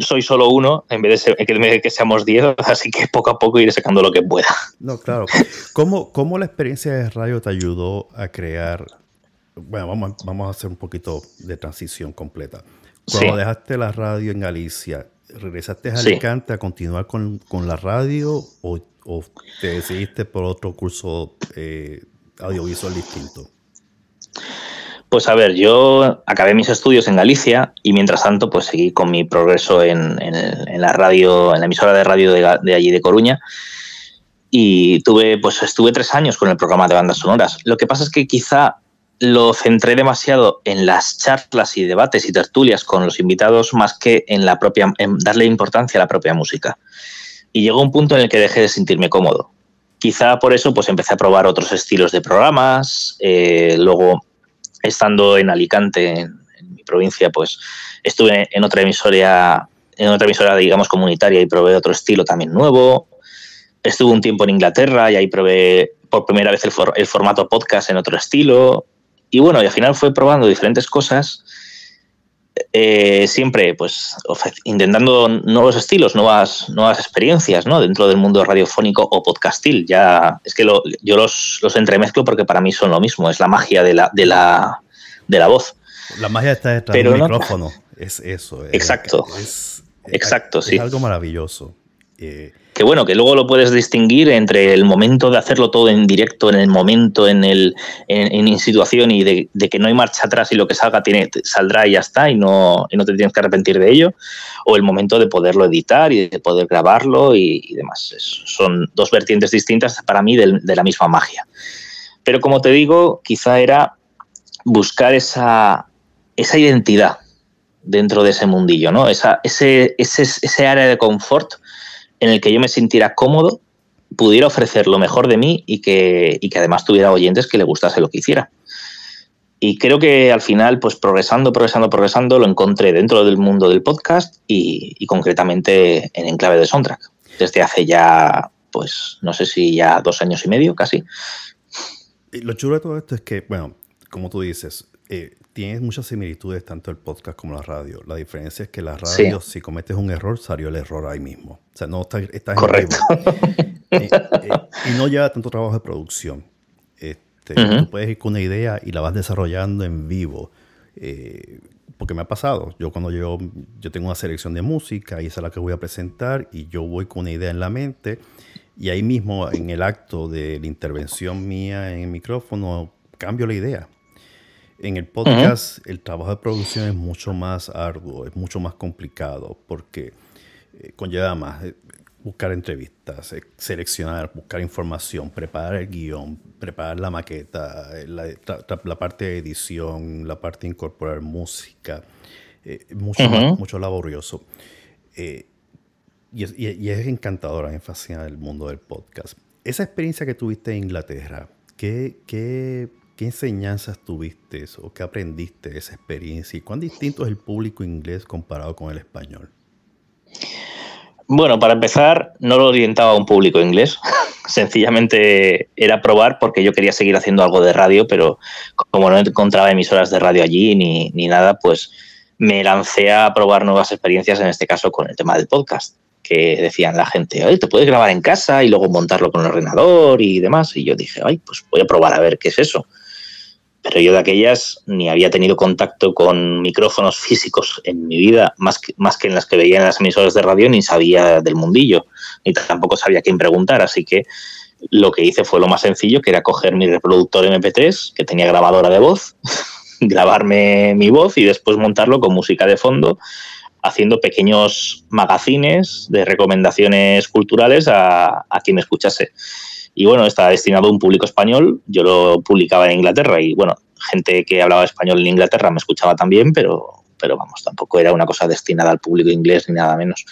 Soy solo uno, en vez de que seamos 10, así que poco a poco iré sacando lo que pueda. No, claro. ¿Cómo la experiencia de radio te ayudó a crear? Bueno, vamos a hacer un poquito de transición completa. Cuando sí. Dejaste la radio en Galicia, ¿regresaste a Alicante sí. a continuar con la radio o te decidiste por otro curso audiovisual distinto? Pues a ver, yo acabé mis estudios en Galicia y mientras tanto pues seguí con mi progreso en la radio, en la emisora de radio de allí de Coruña, y estuve 3 años con el programa de bandas sonoras. Lo que pasa es que quizá lo centré demasiado en las charlas y debates y tertulias con los invitados más que en darle importancia a la propia música. Y llegó un punto en el que dejé de sentirme cómodo. Quizá por eso pues empecé a probar otros estilos de programas, luego estando en Alicante, en mi provincia, pues estuve en otra emisora, digamos, comunitaria y probé otro estilo también nuevo. Estuve un tiempo en Inglaterra y ahí probé por primera vez el formato podcast en otro estilo. Y bueno, y al final fue probando diferentes cosas, siempre pues intentando nuevos estilos, nuevas experiencias, ¿no? Dentro del mundo radiofónico o podcastil. Ya es que yo los entremezclo porque para mí son lo mismo, es la magia de la voz. La magia está detrás del micrófono, es eso. Exacto, exacto, sí. Es algo maravilloso. Que bueno, que luego lo puedes distinguir entre el momento de hacerlo todo en directo, en el momento, en situación y de que no hay marcha atrás y lo que salga saldrá y ya está y no te tienes que arrepentir de ello, o el momento de poderlo editar y de poder grabarlo y demás. Son 2 vertientes distintas para mí de la misma magia. Pero como te digo, quizá era buscar esa identidad dentro de ese mundillo, ¿no? Ese área de confort en el que yo me sintiera cómodo, pudiera ofrecer lo mejor de mí y que además tuviera oyentes que le gustase lo que hiciera. Y creo que al final, pues progresando, lo encontré dentro del mundo del podcast y concretamente en Enclave de Soundtrack. Desde hace ya, pues no sé si ya 2 años y medio, casi. Y lo chulo de todo esto es que, bueno, como tú dices, tienes muchas similitudes tanto el podcast como la radio. La diferencia es que la radio, sí. Si cometes un error, salió el error ahí mismo. O sea, no estás correcto. Y no lleva tanto trabajo de producción. Uh-huh. Tú puedes ir con una idea y la vas desarrollando en vivo. Porque me ha pasado. Yo tengo una selección de música y esa es la que voy a presentar y yo voy con una idea en la mente y ahí mismo en el acto de la intervención mía en el micrófono cambio la idea. En el podcast, uh-huh. El trabajo de producción es mucho más arduo, es mucho más complicado porque conlleva más buscar entrevistas, seleccionar, buscar información, preparar el guión, preparar la maqueta, la parte de edición, la parte de incorporar música, mucho, uh-huh. más, mucho laborioso. Y es encantadora, me fascina el mundo del podcast. Esa experiencia que tuviste en Inglaterra, ¿Qué enseñanzas tuviste o qué aprendiste de esa experiencia? ¿Y cuán distinto es el público inglés comparado con el español? Bueno, para empezar, no lo orientaba a un público inglés. Sencillamente era probar porque yo quería seguir haciendo algo de radio, pero como no encontraba emisoras de radio allí ni nada, pues me lancé a probar nuevas experiencias, en este caso con el tema del podcast, que decían la gente, oye, te puedes grabar en casa y luego montarlo con el ordenador y demás. Y yo dije, ay, pues voy a probar a ver qué es eso. Pero yo de aquellas ni había tenido contacto con micrófonos físicos en mi vida, más que en las que veía en las emisoras de radio, ni sabía del mundillo, ni tampoco sabía quién preguntar. Así que lo que hice fue lo más sencillo, que era coger mi reproductor MP3, que tenía grabadora de voz, grabarme mi voz y después montarlo con música de fondo, haciendo pequeños magazines de recomendaciones culturales a quien me escuchase. Y bueno, estaba destinado a un público español. Yo lo publicaba en Inglaterra y bueno, gente que hablaba español en Inglaterra me escuchaba también, pero vamos, tampoco era una cosa destinada al público inglés ni nada menos.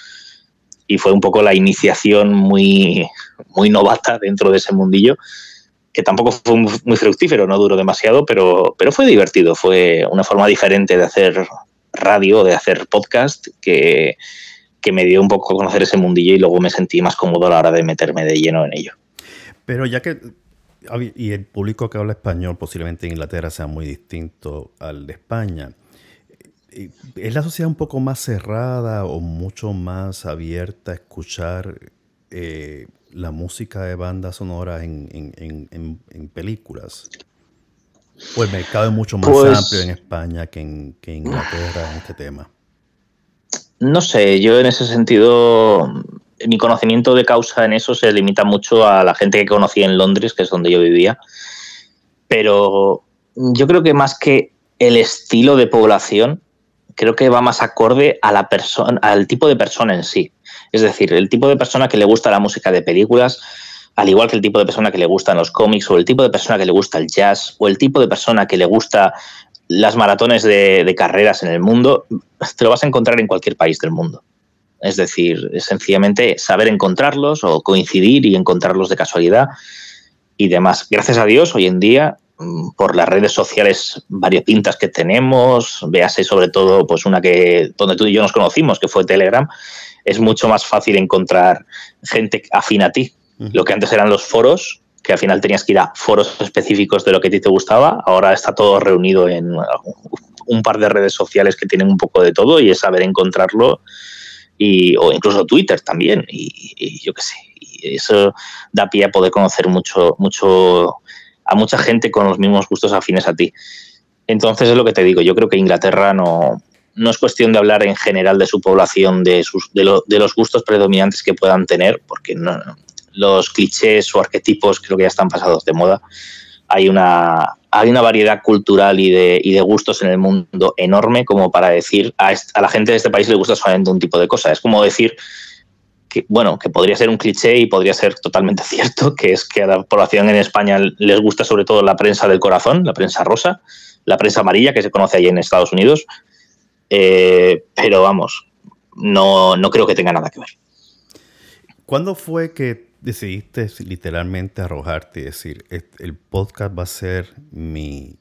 Y fue un poco la iniciación muy, muy novata dentro de ese mundillo, que tampoco fue muy fructífero, no duró demasiado, pero fue divertido. Fue una forma diferente de hacer radio, de hacer podcast, que me dio un poco a conocer ese mundillo y luego me sentí más cómodo a la hora de meterme de lleno en ello. Pero ya que... Y el público que habla español posiblemente en Inglaterra sea muy distinto al de España. ¿Es la sociedad un poco más cerrada o mucho más abierta a escuchar la música de bandas sonoras en películas? Pues el mercado es mucho más amplio en España que en Inglaterra en este tema. No sé, yo en ese sentido, mi conocimiento de causa en eso se limita mucho a la gente que conocí en Londres, que es donde yo vivía. Pero yo creo que más que el estilo de población, creo que va más acorde a la persona, al tipo de persona en sí. Es decir, el tipo de persona que le gusta la música de películas, al igual que el tipo de persona que le gustan los cómics, o el tipo de persona que le gusta el jazz, o el tipo de persona que le gusta las maratones de carreras en el mundo, te lo vas a encontrar en cualquier país del mundo. Es decir, es sencillamente saber encontrarlos o coincidir y encontrarlos de casualidad y demás. Gracias a Dios, hoy en día, por las redes sociales variopintas que tenemos, véase sobre todo pues una que donde tú y yo nos conocimos, que fue Telegram, es mucho más fácil encontrar gente afín a ti. Lo que antes eran los foros, que al final tenías que ir a foros específicos de lo que a ti te gustaba, ahora está todo reunido en un par de redes sociales que tienen un poco de todo y es saber encontrarlo, o incluso Twitter también, y yo qué sé, y eso da pie a poder conocer mucho a mucha gente con los mismos gustos afines a ti. Entonces es lo que te digo, yo creo que Inglaterra no es cuestión de hablar en general de su población, de los gustos predominantes que puedan tener, porque no, los clichés o arquetipos creo que ya están pasados de moda. Hay una variedad cultural y de gustos en el mundo enorme como para decir a la gente de este país le gusta solamente un tipo de cosa. Es como decir que podría ser un cliché y podría ser totalmente cierto, que es que a la población en España les gusta sobre todo la prensa del corazón, la prensa rosa, la prensa amarilla que se conoce allí en Estados Unidos, pero vamos, no creo que tenga nada que ver. ¿Cuándo fue que decidiste literalmente arrojarte y decir el podcast va a ser mi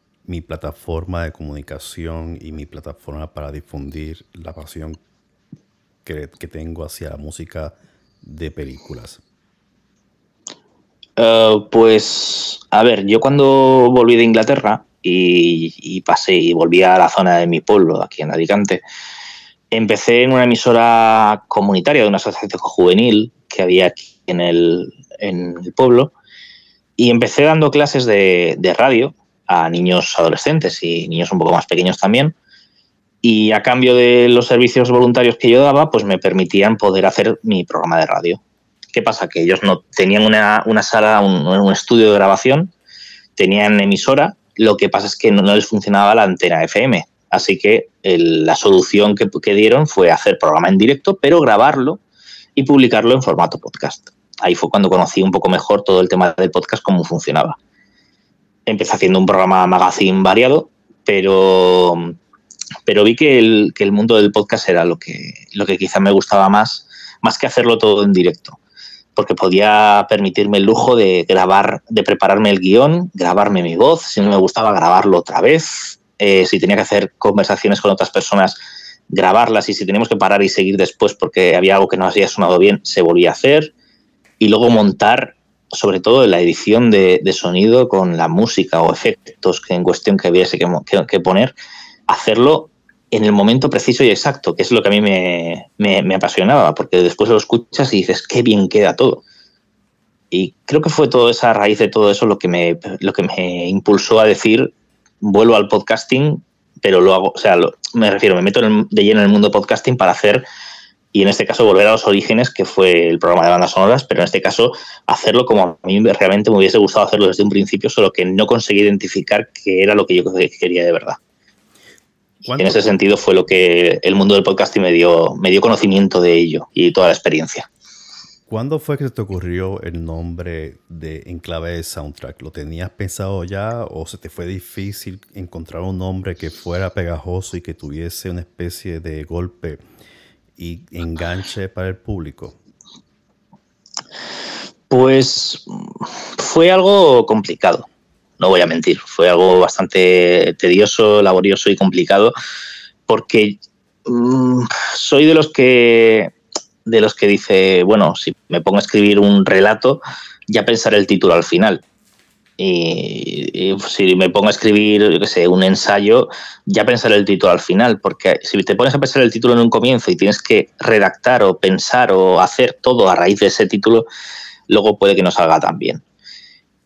plataforma de comunicación y mi plataforma para difundir la pasión que tengo hacia la música de películas? Pues, a ver, yo cuando volví de Inglaterra y pasé y volví a la zona de mi pueblo, aquí en Alicante, empecé en una emisora comunitaria de una asociación juvenil que había aquí en el pueblo, y empecé dando clases de radio a niños adolescentes y niños un poco más pequeños también, y a cambio de los servicios voluntarios que yo daba, pues me permitían poder hacer mi programa de radio. ¿Qué pasa? Que ellos no tenían una sala, un estudio de grabación, tenían emisora, lo que pasa es que no les funcionaba la antena FM, así que la solución que dieron fue hacer programa en directo, pero grabarlo y publicarlo en formato podcast. Ahí fue cuando conocí un poco mejor todo el tema del podcast, cómo funcionaba. Empecé haciendo un programa magazine variado, pero vi que el mundo del podcast era lo que quizá me gustaba más que hacerlo todo en directo, porque podía permitirme el lujo de grabar, de prepararme el guión, grabarme mi voz, si no me gustaba grabarlo otra vez, si tenía que hacer conversaciones con otras personas, grabarlas, y si teníamos que parar y seguir después porque había algo que no había sonado bien, se volvía a hacer, y luego montar sobre todo la edición de sonido con la música o efectos que en cuestión que hubiese que poner, hacerlo en el momento preciso y exacto, que es lo que a mí me apasionaba, porque después lo escuchas y dices qué bien queda todo. Y creo que fue toda esa raíz de todo eso lo que me impulsó a decir vuelvo al podcasting, pero lo hago, o sea, me refiero, me meto de lleno en el mundo podcasting para hacer, y en este caso volver a los orígenes, que fue el programa de bandas sonoras, pero en este caso hacerlo como a mí realmente me hubiese gustado hacerlo desde un principio, solo que no conseguí identificar qué era lo que yo quería de verdad. En ese sentido fue lo que el mundo del podcasting me dio conocimiento de ello y toda la experiencia. ¿Cuándo fue que te ocurrió el nombre de Enclave de Soundtrack? ¿Lo tenías pensado ya o se te fue difícil encontrar un nombre que fuera pegajoso y que tuviese una especie de golpe y enganche para el público? Pues fue algo complicado, no voy a mentir. Fue algo bastante tedioso, laborioso y complicado, porque soy de los que dice, bueno, si me pongo a escribir un relato, ya pensaré el título al final. Y si me pongo a escribir, yo qué sé, un ensayo, ya pensaré el título al final, porque si te pones a pensar el título en un comienzo y tienes que redactar o pensar o hacer todo a raíz de ese título, luego puede que no salga tan bien.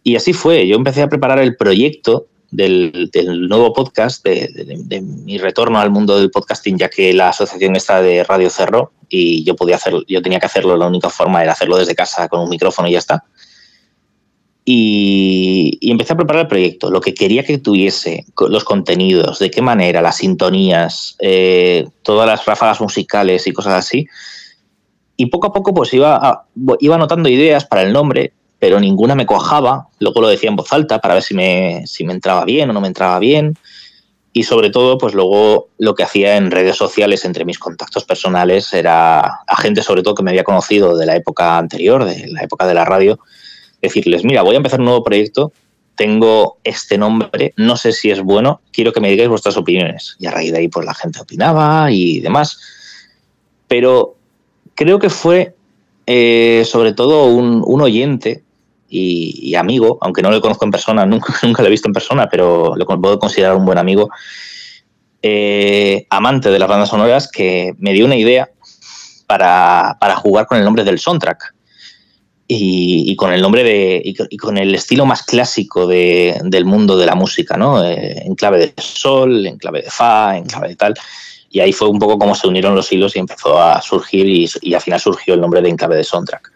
Y así fue, yo empecé a preparar el proyecto del nuevo podcast, de mi retorno al mundo del podcasting, ya que la asociación esta de radio cerró y yo tenía que hacerlo, la única forma era hacerlo desde casa con un micrófono y ya está. Y empecé a preparar el proyecto, lo que quería que tuviese, los contenidos, de qué manera, las sintonías, todas las ráfagas musicales y cosas así. Y poco a poco pues iba anotando ideas para el nombre, pero ninguna me cuajaba. Luego lo decía en voz alta para ver si me entraba bien o no me entraba bien. Y sobre todo, pues luego lo que hacía en redes sociales, entre mis contactos personales, era a gente sobre todo que me había conocido de la época anterior, de la época de la radio, decirles, mira, voy a empezar un nuevo proyecto, tengo este nombre, no sé si es bueno, quiero que me digáis vuestras opiniones. Y a raíz de ahí, pues la gente opinaba y demás. Pero creo que fue sobre todo un oyente y amigo, aunque no lo conozco en persona, nunca lo he visto en persona, pero lo puedo considerar un buen amigo, amante de las bandas sonoras, que me dio una idea para jugar con el nombre del soundtrack. Y con el nombre y con el estilo más clásico del mundo de la música, ¿no? Enclave de sol, enclave de fa, enclave de tal. Y ahí fue un poco como se unieron los hilos y empezó a surgir y al final surgió el nombre de Enclave de Soundtrack,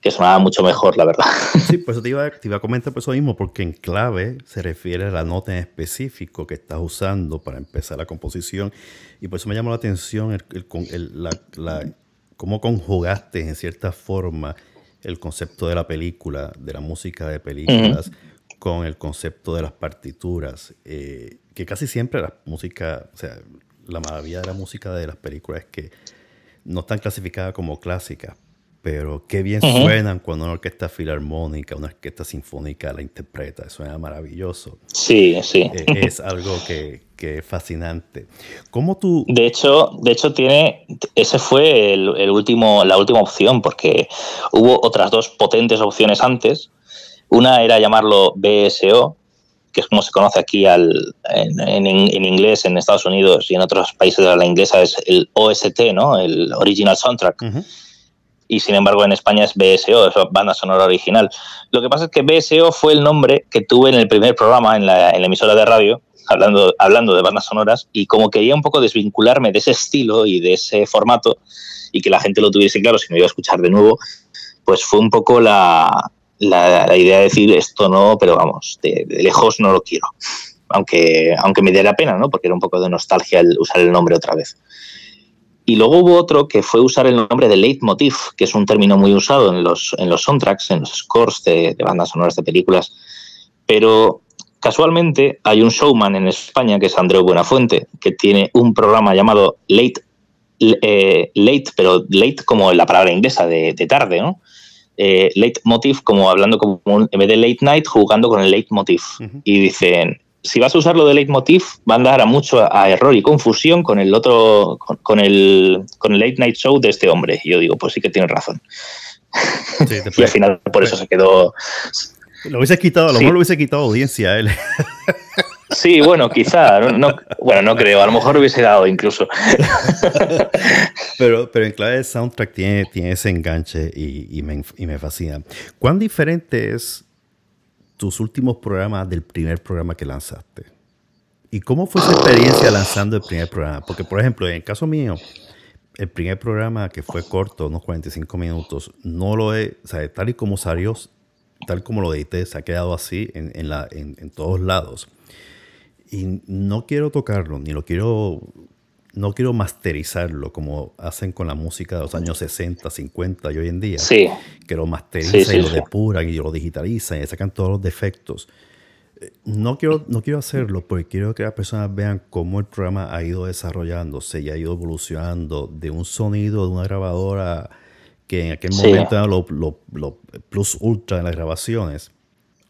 que sonaba mucho mejor, la verdad. Sí, pues te iba a comentar por eso mismo, porque enclave se refiere a la nota en específico que estás usando para empezar la composición. Y por eso me llamó la atención cómo conjugaste en cierta forma el concepto de la película, de la música de películas, con el concepto de las partituras, que casi siempre la música, o sea, la maravilla de la música de las películas es que no están clasificadas como clásicas, pero qué bien suenan cuando una orquesta filarmónica, una orquesta sinfónica la interpreta, suena maravilloso. Sí, sí. Es algo que es fascinante. ¿Cómo tú...? De hecho ese fue la última opción, porque hubo otras dos potentes opciones antes. Una era llamarlo BSO, que es como se conoce aquí en inglés, en Estados Unidos y en otros países de habla inglesa, es el OST, ¿no? El Original Soundtrack. Uh-huh. Y sin embargo en España es BSO, es banda sonora original. Lo que pasa es que BSO fue el nombre que tuve en el primer programa en la emisora de radio, hablando de bandas sonoras, y como quería un poco desvincularme de ese estilo y de ese formato, y que la gente lo tuviese claro si me iba a escuchar de nuevo, pues fue un poco la idea de decir esto no, pero vamos, de lejos no lo quiero. Aunque me diera pena, ¿no? Porque era un poco de nostalgia el usar el nombre otra vez. Y luego hubo otro que fue usar el nombre de leitmotiv, que es un término muy usado en los soundtracks, en los scores de bandas sonoras de películas. Pero casualmente hay un showman en España, que es Andreu Buenafuente, que tiene un programa llamado Late, pero late como la palabra inglesa de tarde, ¿no? Leitmotiv, como hablando en vez de late night, jugando con el leitmotiv. Uh-huh. Y dicen... Si vas a usar lo de leitmotiv, va a andar a mucho a error y confusión con el otro, con el late night show de este hombre. Y yo digo, pues sí que tienes razón. Sí, y al final por eso se quedó. Lo hubiese quitado, a lo mejor lo hubiese quitado audiencia a él. Sí, bueno, quizá. No creo. A lo mejor lo hubiese dado incluso. Pero en clave de soundtrack tiene ese enganche y me fascina. ¿Cuán diferente es tus últimos programas del primer programa que lanzaste? ¿Y cómo fue esa experiencia lanzando el primer programa? Porque, por ejemplo, en el caso mío, el primer programa, que fue corto, unos 45 minutos, no lo he... O sea, tal y como salió, tal como lo edité, se ha quedado así en todos lados. Y no quiero tocarlo, ni lo quiero... No quiero masterizarlo como hacen con la música de los años 60, 50 y hoy en día. Sí. Que lo masterizan y lo depuran y lo digitalizan y le sacan todos los defectos. No quiero hacerlo porque quiero que las personas vean cómo el programa ha ido desarrollándose y ha ido evolucionando de un sonido de una grabadora que en aquel momento era lo plus ultra en las grabaciones,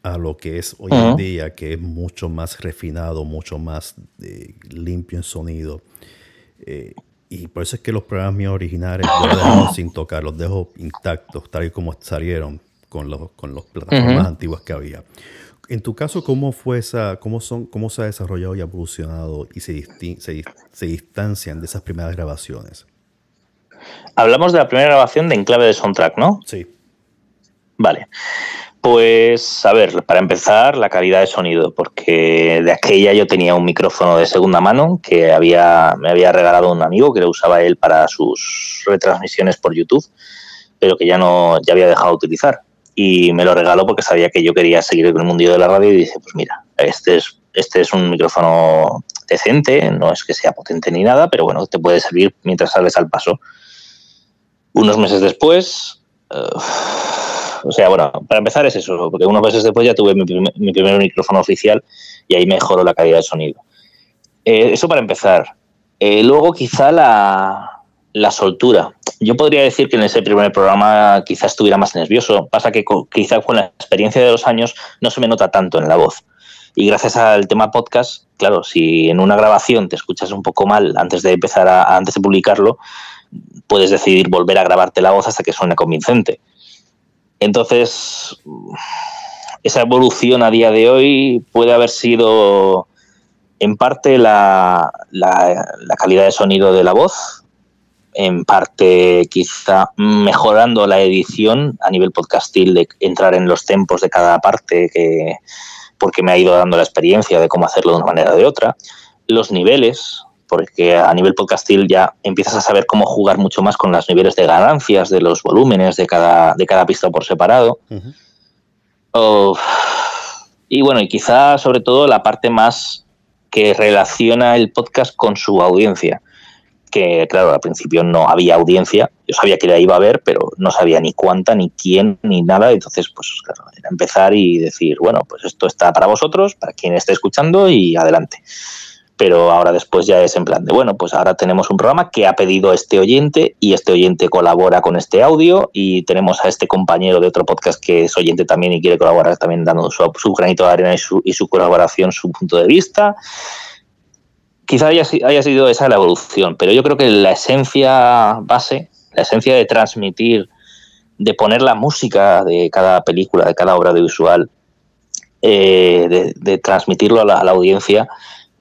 a lo que es hoy en día, que es mucho más refinado, mucho más limpio en sonido. Y por eso es que los programas míos originales los dejo sin tocar, los dejo intactos, tal y como salieron con las plataformas antiguas que había. En tu caso, ¿cómo fue esa, cómo se ha desarrollado y ha evolucionado y se distancian de esas primeras grabaciones? Hablamos de la primera grabación de Enclave de Soundtrack, ¿no? Sí. Vale. Pues, a ver, para empezar, la calidad de sonido, porque de aquella yo tenía un micrófono de segunda mano que me había regalado un amigo que lo usaba él para sus retransmisiones por YouTube, pero que ya había dejado de utilizar. Y me lo regaló porque sabía que yo quería seguir con el mundillo de la radio y dije, pues mira, este es un micrófono decente, no es que sea potente ni nada, pero bueno, te puede servir mientras sales al paso. Unos meses después... o sea, bueno, para empezar es eso, porque unos meses después ya tuve mi primer micrófono oficial y ahí mejoró la calidad de sonido. Eso para empezar. Luego quizá la soltura. Yo podría decir que en ese primer programa quizás estuviera más nervioso. Pasa que quizá con la experiencia de los años no se me nota tanto en la voz. Y gracias al tema podcast, claro, si en una grabación te escuchas un poco mal antes de empezar antes de publicarlo, puedes decidir volver a grabarte la voz hasta que suene convincente. Entonces, esa evolución a día de hoy puede haber sido en parte la calidad de sonido de la voz, en parte quizá mejorando la edición a nivel podcastil, de entrar en los tempos de cada parte, porque me ha ido dando la experiencia de cómo hacerlo de una manera o de otra, los niveles... porque a nivel podcastil ya empiezas a saber cómo jugar mucho más con los niveles de ganancias, de los volúmenes, de cada pista por separado. Uh-huh. Y bueno, y quizá sobre todo la parte más que relaciona el podcast con su audiencia, que claro, al principio no había audiencia, yo sabía que la iba a haber, pero no sabía ni cuánta, ni quién, ni nada, entonces pues claro, era empezar y decir, bueno, pues esto está para vosotros, para quien esté escuchando y adelante. Pero ahora después ya es en plan de, bueno, pues ahora tenemos un programa que ha pedido este oyente y este oyente colabora con este audio y tenemos a este compañero de otro podcast que es oyente también y quiere colaborar también dando su granito de arena y su colaboración, su punto de vista. Quizá haya sido esa la evolución, pero yo creo que la esencia base, la esencia de transmitir, de poner la música de cada película, de cada obra audiovisual, de transmitirlo a la audiencia...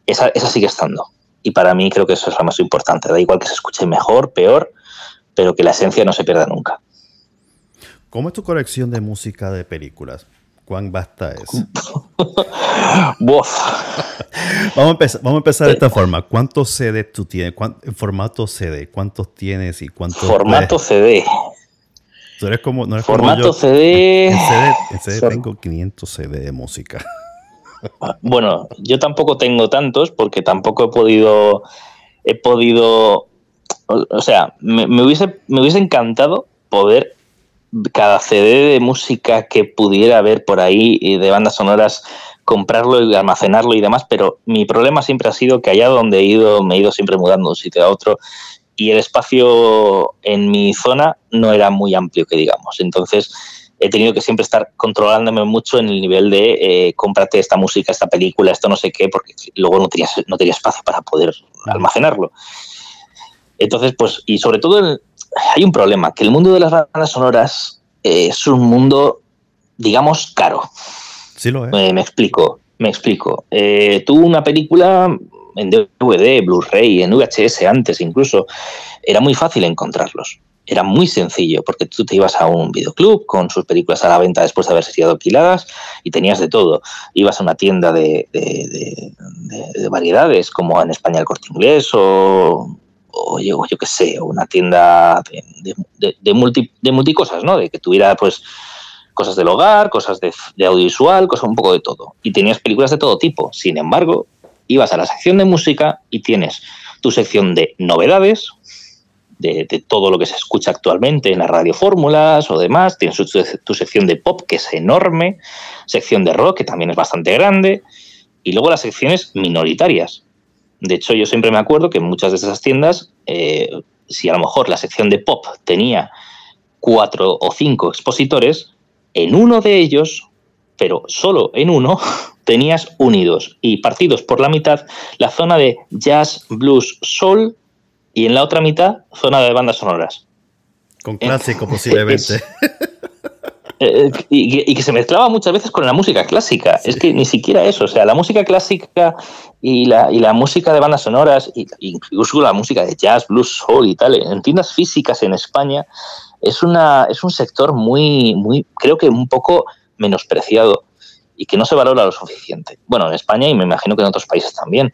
Esa sigue estando. Y para mí creo que eso es lo más importante. Da igual que se escuche mejor, peor, pero que la esencia no se pierda nunca. ¿Cómo es tu colección de música de películas? ¿Cuán vasta es? Vamos a empezar de esta forma. ¿Cuántos CDs tú tienes? En formato CD, ¿cuántos tienes y cuántos? Formato puedes? CD. Tú eres como, no eres formato como yo. CD. En CD tengo 500 CD de música. Bueno, yo tampoco tengo tantos porque tampoco he podido, o sea, me hubiese encantado poder cada CD de música que pudiera haber por ahí y de bandas sonoras comprarlo y almacenarlo y demás, pero mi problema siempre ha sido que allá donde me he ido siempre mudando de un sitio a otro y el espacio en mi zona no era muy amplio que digamos, entonces... He tenido que siempre estar controlándome mucho en el nivel de cómprate esta música, esta película, esto no sé qué, porque luego no tenía espacio para poder almacenarlo. Entonces, pues, y sobre todo hay un problema, que el mundo de las bandas sonoras es un mundo, digamos, caro. Sí lo es. Me explico. Tú una película en DVD, Blu-ray, en VHS antes incluso, era muy fácil encontrarlos. Era muy sencillo, porque tú te ibas a un videoclub con sus películas a la venta después de haber sido alquiladas y tenías de todo. Ibas a una tienda de variedades, como en España el Corte Inglés o yo qué sé, una tienda de multicosas, ¿no? De que tuviera pues cosas del hogar, cosas de audiovisual, cosas un poco de todo. Y tenías películas de todo tipo. Sin embargo, ibas a la sección de música y tienes tu sección de novedades... De todo lo que se escucha actualmente en las radiofórmulas o demás. Tienes tu sección de pop, que es enorme, sección de rock, que también es bastante grande, y luego las secciones minoritarias. De hecho, yo siempre me acuerdo que en muchas de esas tiendas, si a lo mejor la sección de pop tenía 4 o 5 expositores, en uno de ellos, pero solo en uno, tenías unidos y partidos por la mitad la zona de jazz, blues, soul y en la otra mitad zona de bandas sonoras. Con clásico posiblemente. Y que se mezclaba muchas veces con la música clásica. Sí. Es que ni siquiera eso. O sea, la música clásica y la música de bandas sonoras, incluso la música de jazz, blues, soul y tal, en tiendas físicas en España, es un sector muy, muy, creo que un poco menospreciado y que no se valora lo suficiente. Bueno, en España y me imagino que en otros países también.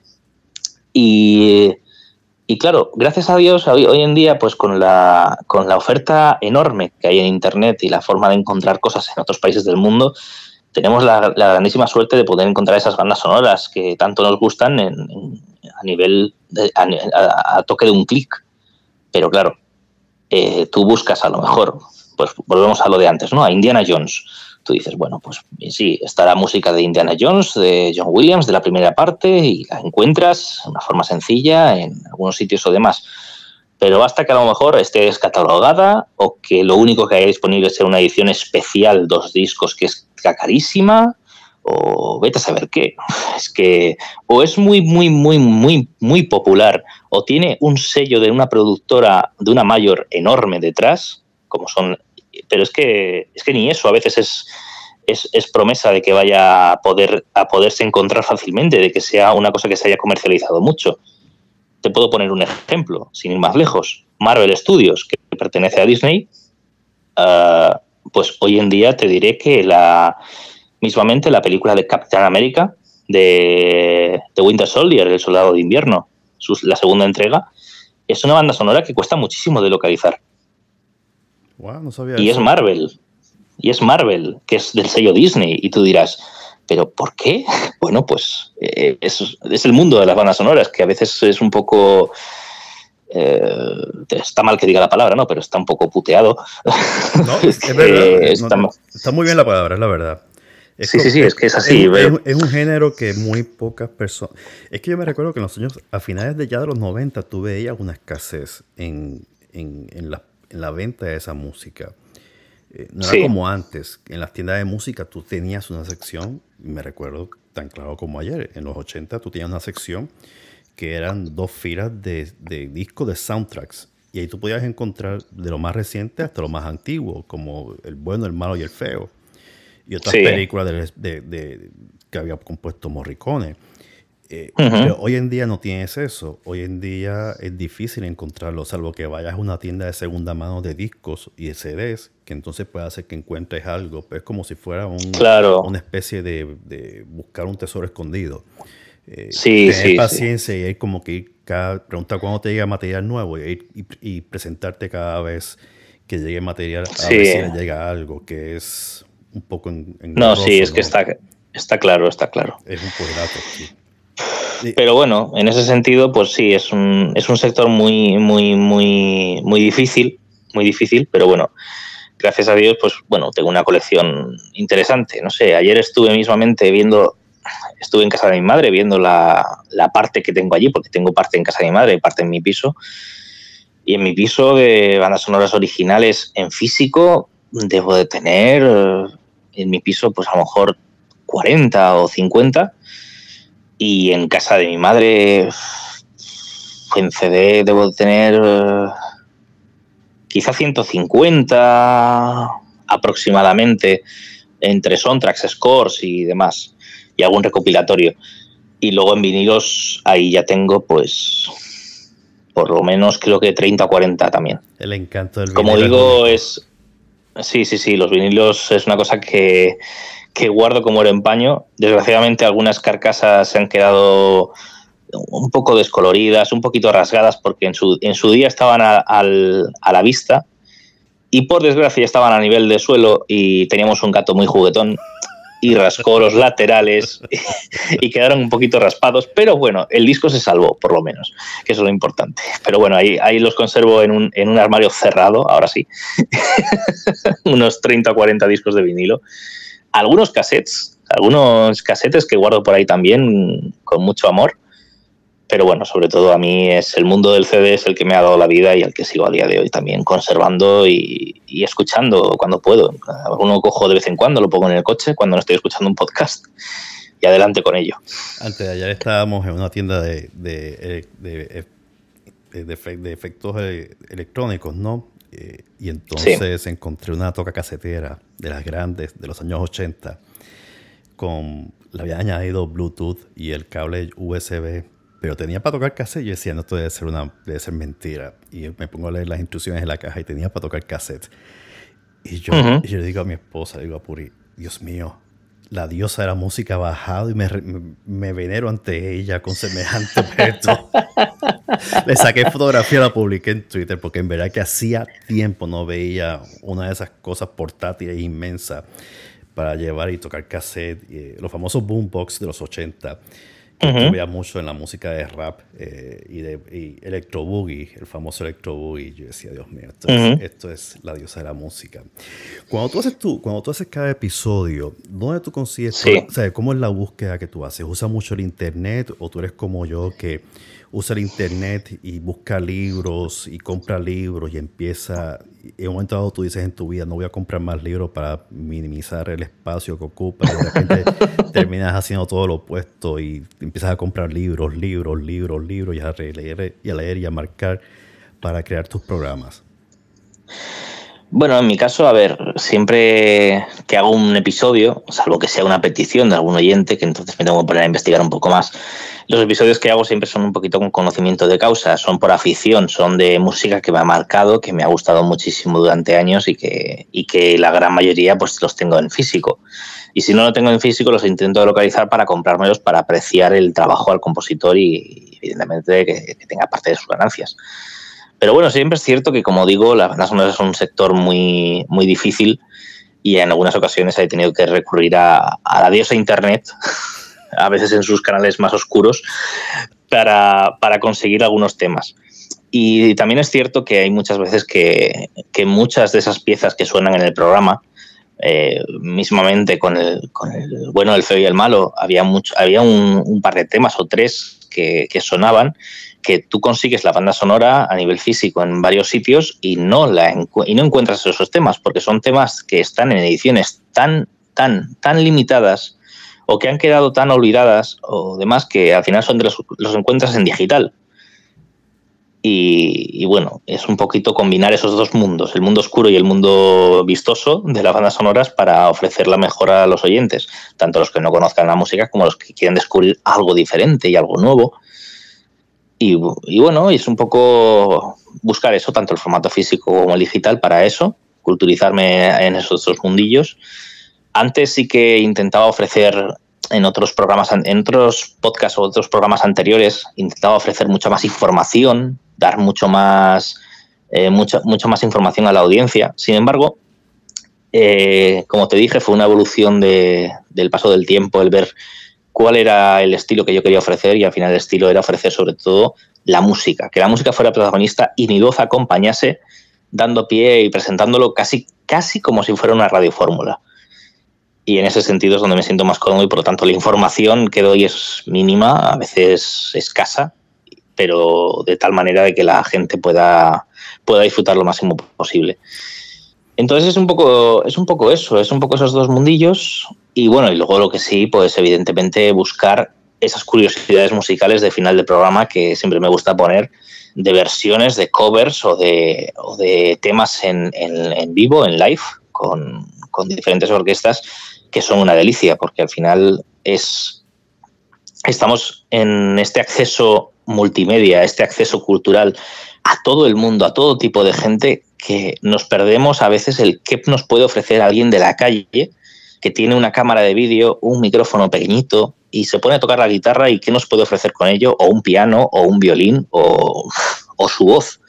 Y claro, gracias a Dios, hoy en día, pues con la oferta enorme que hay en Internet y la forma de encontrar cosas en otros países del mundo, tenemos la grandísima suerte de poder encontrar esas bandas sonoras que tanto nos gustan a toque de un clic. Pero claro, tú buscas a lo mejor, pues volvemos a lo de antes, ¿no? A Indiana Jones. Tú dices, bueno, pues sí, está la música de Indiana Jones, de John Williams, de la primera parte, y la encuentras de una forma sencilla en algunos sitios o demás. Pero basta que a lo mejor esté descatalogada o que lo único que haya disponible sea una edición especial, 2 discos, que es carísima, o vete a saber qué. Es que o es muy, muy, muy, muy, muy popular, o tiene un sello de una productora, de una mayor enorme detrás, como son... Pero es que ni eso a veces es promesa de que vaya a poderse encontrar fácilmente, de que sea una cosa que se haya comercializado mucho. Te puedo poner un ejemplo, sin ir más lejos. Marvel Studios, que pertenece a Disney, pues hoy en día te diré que mismamente la película de Capitán América, de Winter Soldier, El Soldado de Invierno, la segunda entrega, es una banda sonora que cuesta muchísimo de localizar. Wow, no sabía y eso. Es Marvel, que es del sello Disney, y tú dirás, ¿pero por qué? Bueno, pues es el mundo de las bandas sonoras, que a veces es un poco... está mal que diga la palabra, ¿no? Pero está un poco puteado. No, es verdad, está muy bien la palabra, es la verdad. Sí, es que es así. Es un género que muy pocas personas... Es que yo me recuerdo que en los años, a finales de ya de los 90, tú veías una escasez en la venta de esa música. No era como antes. En las tiendas de música tú tenías una sección, me recuerdo tan claro como ayer, en los 80 tú tenías una sección que eran 2 filas de discos de soundtracks. Y ahí tú podías encontrar de lo más reciente hasta lo más antiguo, como El Bueno, El Malo y El Feo. Y otras películas que había compuesto Morricone. Pero hoy en día no tienes eso. Hoy en día es difícil encontrarlo, salvo que vayas a una tienda de segunda mano de discos y de CDs, que entonces puede hacer que encuentres algo. Pero es como si fuera una especie de buscar un tesoro escondido. Tener paciencia y ir como que preguntar cuándo te llega material nuevo y presentarte cada vez que llegue material a ver si llega algo, que es un poco que está claro. Es un cuadrato, sí. Pero bueno, en ese sentido, pues sí, es un sector muy, muy, muy, muy difícil, pero bueno, gracias a Dios, pues bueno, tengo una colección interesante. No sé, ayer estuve en casa de mi madre viendo la parte que tengo allí, porque tengo parte en casa de mi madre y parte en mi piso. Y en mi piso de bandas sonoras originales en físico, debo de tener en mi piso, pues a lo mejor 40 o 50. Y en casa de mi madre, en CD, debo tener quizá 150 aproximadamente, entre soundtracks, scores y demás, y algún recopilatorio. Y luego en vinilos, ahí ya tengo, pues, por lo menos creo que 30 o 40 también. El encanto del vinilo. Como digo, es... Sí, los vinilos es una cosa que guardo como el empaño. Desgraciadamente algunas carcasas se han quedado un poco descoloridas, un poquito rasgadas, porque en su día estaban a la vista y por desgracia estaban a nivel de suelo y teníamos un gato muy juguetón y rascó los laterales y quedaron un poquito raspados, pero bueno, el disco se salvó por lo menos, que eso es lo importante. Pero bueno, ahí los conservo en un armario cerrado, ahora sí, unos 30 o 40 discos de vinilo. Algunos cassettes que guardo por ahí también con mucho amor, pero bueno, sobre todo a mí es el mundo del CD, es el que me ha dado la vida y el que sigo a día de hoy también conservando y escuchando cuando puedo. Alguno cojo de vez en cuando, lo pongo en el coche cuando no estoy escuchando un podcast y adelante con ello. Antes de ayer estábamos en una tienda de de efectos electrónicos, ¿no? Y entonces sí, encontré una toca casetera de las grandes, de los años 80, con, le había añadido Bluetooth y el cable USB, pero tenía para tocar cassette. Yo decía, no, esto debe ser mentira. Y me pongo a leer las instrucciones en la caja y tenía para tocar cassette. Y yo, uh-huh, y yo le digo a mi esposa, le digo a Puri, Dios mío, la diosa de la música ha bajado y me venero ante ella con semejante objeto. Le saqué fotografía, la publiqué en Twitter, porque en verdad que hacía tiempo no veía una de esas cosas portátiles inmensas para llevar y tocar cassette. Los famosos boombox de los 80, que uh-huh, veía mucho en la música de rap y electro boogie, el famoso electro boogie. Yo decía, Dios mío, esto es la diosa de la música. Cuando tú haces cada episodio, ¿dónde tú consigues? Sí. O sea, ¿cómo es la búsqueda que tú haces? ¿Usas mucho el internet o tú eres como yo que usa el internet y busca libros y compra libros y empieza? En un momento dado tú dices en tu vida, no voy a comprar más libros para minimizar el espacio que ocupa, y de repente terminas haciendo todo lo opuesto y empiezas a comprar libros y a releer y a leer y a marcar para crear tus programas. Bueno, en mi caso, a ver, siempre que hago un episodio, salvo que sea una petición de algún oyente, que entonces me tengo que poner a investigar un poco más, los episodios que hago siempre son un poquito con conocimiento de causa, son por afición, son de música que me ha marcado, que me ha gustado muchísimo durante años y que la gran mayoría pues los tengo en físico. Y si no lo tengo en físico, los intento localizar para comprármelos, para apreciar el trabajo al compositor y evidentemente que tenga parte de sus ganancias. Pero bueno, siempre es cierto que, como digo, las bandas sonoras son un sector muy, muy difícil y en algunas ocasiones he tenido que recurrir a la diosa internet, a veces en sus canales más oscuros, para conseguir algunos temas. Y también es cierto que hay muchas veces que muchas de esas piezas que suenan en el programa, mismamente con el bueno, el feo y el malo, había un par de temas o tres que sonaban, que tú consigues la banda sonora a nivel físico en varios sitios y no encuentras esos temas, porque son temas que están en ediciones tan limitadas o que han quedado tan olvidadas o demás, que al final son de los encuentras en digital. Y bueno, es un poquito combinar esos dos mundos, el mundo oscuro y el mundo vistoso de las bandas sonoras, para ofrecerla mejor a los oyentes, tanto los que no conozcan la música como los que quieren descubrir algo diferente y algo nuevo. Y bueno, es un poco buscar eso, tanto el formato físico como el digital, para eso, culturizarme en esos dos mundillos. Antes sí que intentaba ofrecer en otros podcasts o otros programas anteriores, intentaba ofrecer mucha más información, dar mucho más información a la audiencia. Sin embargo, como te dije, fue una evolución del paso del tiempo, el ver cuál era el estilo que yo quería ofrecer, y al final el estilo era ofrecer sobre todo la música, que la música fuera protagonista y mi voz acompañase, dando pie y presentándolo casi como si fuera una radiofórmula. Y en ese sentido es donde me siento más cómodo, y por lo tanto la información que doy es mínima, a veces escasa, pero de tal manera de que la gente pueda disfrutar lo máximo posible. Entonces es un poco esos dos mundillos. Y bueno, y luego lo que sí, pues evidentemente buscar esas curiosidades musicales de final de programa, que siempre me gusta poner, de versiones, de covers o de temas en vivo, en live, con diferentes orquestas, que son una delicia, porque al final estamos en este acceso multimedia, este acceso cultural a todo el mundo, a todo tipo de gente, que nos perdemos a veces el qué nos puede ofrecer alguien de la calle, que tiene una cámara de vídeo, un micrófono pequeñito y se pone a tocar la guitarra, y qué nos puede ofrecer con ello, o un piano, o un violín, o su voz.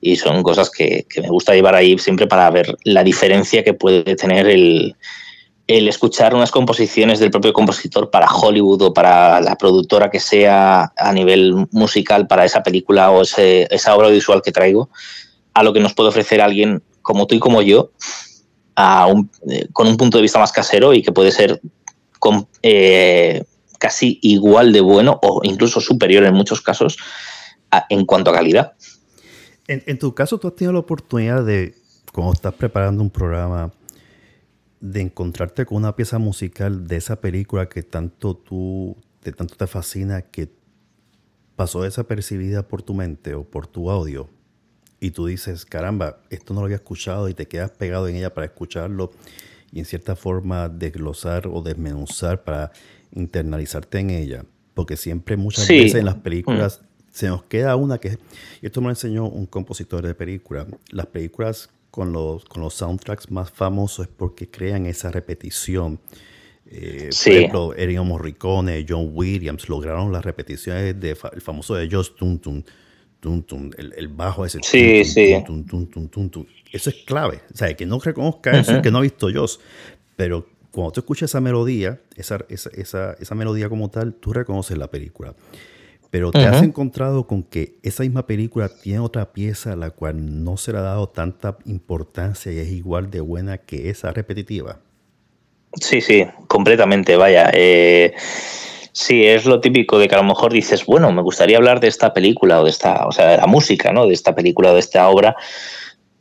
Y son cosas que me gusta llevar ahí siempre, para ver la diferencia que puede tener el escuchar unas composiciones del propio compositor para Hollywood, o para la productora que sea a nivel musical para esa película o esa obra visual que traigo, a lo que nos puede ofrecer alguien como tú y como yo, con un punto de vista más casero, y que puede ser casi igual de bueno, o incluso superior en muchos casos, en cuanto a calidad. En tu caso, tú has tenido la oportunidad de, cuando estás preparando un programa, de encontrarte con una pieza musical de esa película que tanto te fascina, que pasó desapercibida por tu mente o por tu audio y tú dices, caramba, esto no lo había escuchado, y te quedas pegado en ella para escucharlo y en cierta forma desglosar o desmenuzar para internalizarte en ella. Porque siempre, muchas veces en las películas se nos queda una que... Y esto me lo enseñó un compositor de película. Las películas con los soundtracks más famosos es porque crean esa repetición. Por ejemplo, Ennio Morricone, John Williams lograron las repeticiones del famoso de Jaws, tum, tum, tum, tum, el bajo ese. Tum, tum, tum, tum, tum. Eso es clave. O sea, que no reconozca eso, que no ha visto Jaws. Pero cuando tú escuchas esa melodía, esa melodía como tal, tú reconoces la película. Pero te has encontrado con que esa misma película tiene otra pieza a la cual no se le ha dado tanta importancia y es igual de buena que esa repetitiva. Sí, completamente, vaya. Sí, es lo típico de que a lo mejor dices, bueno, me gustaría hablar de esta película o de esta, o sea, de la música, ¿no? De esta película o de esta obra,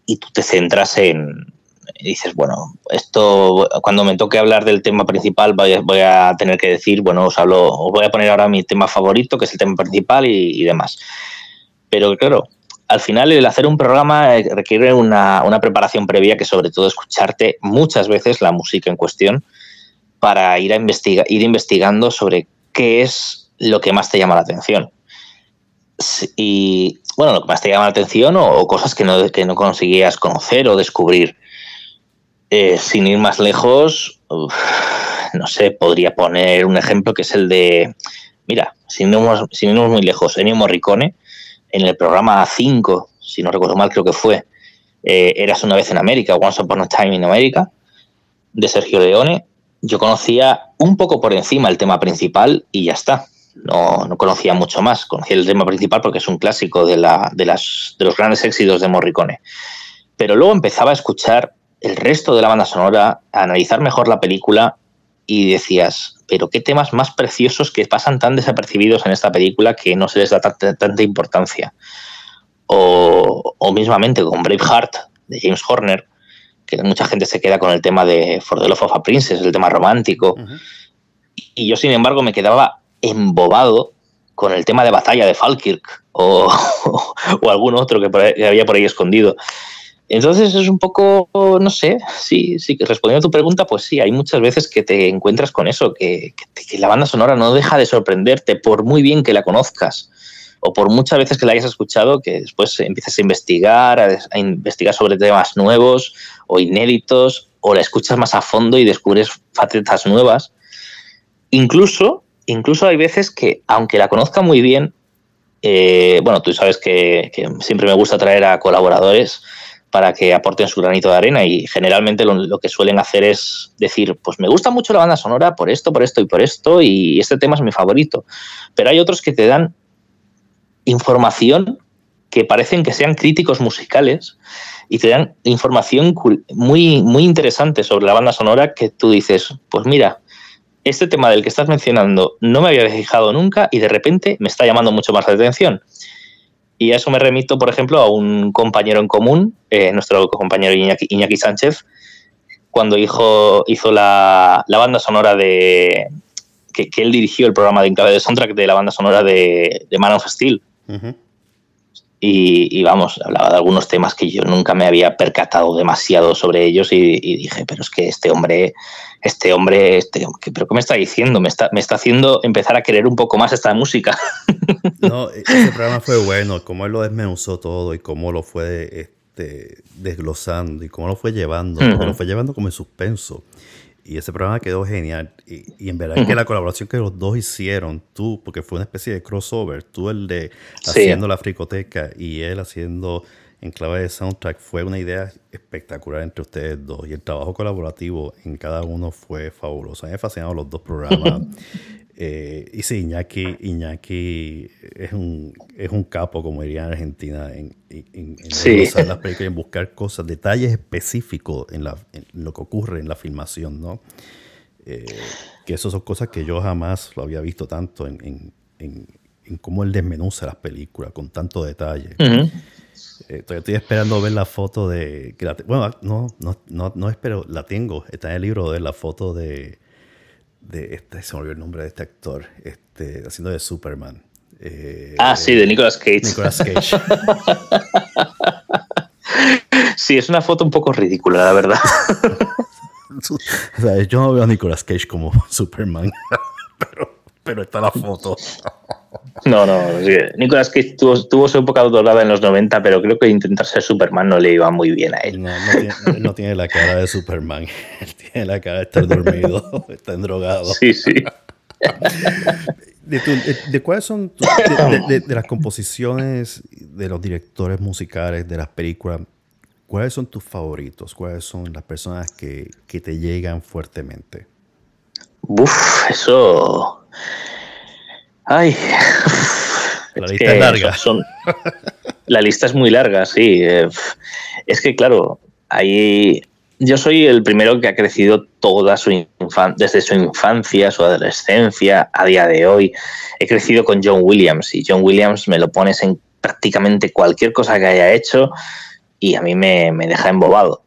y tú te centras en... Y dices, bueno, esto, cuando me toque hablar del tema principal voy a tener que decir, bueno, os voy a poner ahora mi tema favorito, que es el tema principal y demás. Pero claro, al final el hacer un programa requiere una preparación previa, que sobre todo escucharte muchas veces la música en cuestión para ir investigando sobre qué es lo que más te llama la atención. Y bueno, lo que más te llama la atención o cosas que no conseguías conocer o descubrir. Sin ir más lejos, no sé, podría poner un ejemplo que es el de... Mira, sin irnos muy lejos, Ennio Morricone, en el programa 5, si no recuerdo mal, creo que fue Eras una vez en América, Once Upon a Time in America, de Sergio Leone, yo conocía un poco por encima el tema principal y ya está. No conocía mucho más. Conocía el tema principal porque es un clásico de los grandes éxitos de Morricone. Pero luego empezaba a escuchar el resto de la banda sonora, a analizar mejor la película y decías, pero qué temas más preciosos que pasan tan desapercibidos en esta película que no se les da tanta importancia. O mismamente con Braveheart, de James Horner, que mucha gente se queda con el tema de For the Love of a Princess, el tema romántico. Uh-huh. Y yo, sin embargo, me quedaba embobado con el tema de Batalla de Falkirk o algún otro que había por ahí escondido. Entonces es un poco, no sé, sí, que respondiendo a tu pregunta, pues sí, hay muchas veces que te encuentras con eso, que la banda sonora no deja de sorprenderte por muy bien que la conozcas o por muchas veces que la hayas escuchado, que después empiezas a investigar sobre temas nuevos o inéditos, o la escuchas más a fondo y descubres facetas nuevas. Incluso hay veces que, aunque la conozca muy bien, bueno, tú sabes que siempre me gusta traer a colaboradores para que aporten su granito de arena, y generalmente lo que suelen hacer es decir, pues me gusta mucho la banda sonora por esto, y este tema es mi favorito. Pero hay otros que te dan información que parecen que sean críticos musicales y te dan información muy, muy interesante sobre la banda sonora que tú dices, pues mira, este tema del que estás mencionando no me había fijado nunca y de repente me está llamando mucho más la atención. Y a eso me remito, por ejemplo, a un compañero en común, nuestro compañero Iñaki Sánchez, cuando hizo la banda sonora de... Que él dirigió el programa de Enclave de Soundtrack de la banda sonora de Man of Steel. Uh-huh. Y vamos, hablaba de algunos temas que yo nunca me había percatado demasiado sobre ellos y dije, pero es que este hombre, ¿pero qué me está diciendo? Me está haciendo empezar a querer un poco más esta música. No, ese programa fue bueno, cómo él lo desmenuzó todo y cómo lo fue desglosando y cómo lo fue llevando, uh-huh. Lo fue llevando como en suspenso. Y ese programa quedó genial. Y en verdad que la colaboración que los dos hicieron, tú, porque fue una especie de crossover, tú el de haciendo la fricoteca y él haciendo Enclave de Soundtrack, fue una idea espectacular entre ustedes dos. Y el trabajo colaborativo en cada uno fue fabuloso. Me fascinaron los dos programas. Y sí, Iñaki es un capo, como diría en Argentina, en usar las películas, en buscar cosas, detalles específicos en lo que ocurre en la filmación, ¿no? Que eso son cosas que yo jamás lo había visto tanto en cómo él desmenuza las películas con tanto detalle. Uh-huh. Todavía estoy esperando ver la foto de... Bueno, no espero, la tengo. Está en el libro de la foto de... se me olvidó el nombre de este actor, haciendo de Superman. Sí, de Nicolas Cage. Nicolas Cage. Sí, es una foto un poco ridícula, la verdad. O sea, yo no veo a Nicolas Cage como Superman, pero está la foto. No, sí. Nicolas Cage tuvo su época dorada en los 90, pero creo que intentar ser Superman no le iba muy bien a él. No tiene la cara de Superman. Él tiene la cara de estar dormido, está endrogado. Sí. ¿De cuáles son de las composiciones de los directores musicales de las películas? ¿Cuáles son tus favoritos? ¿Cuáles son las personas que te llegan fuertemente? Eso... Ay. La lista es larga. La lista es muy larga, sí. Es que, claro, ahí... Yo soy el primero que ha crecido toda desde su infancia, su adolescencia, a día de hoy. He crecido con John Williams, y John Williams me lo pones en prácticamente cualquier cosa que haya hecho y a mí me deja embobado.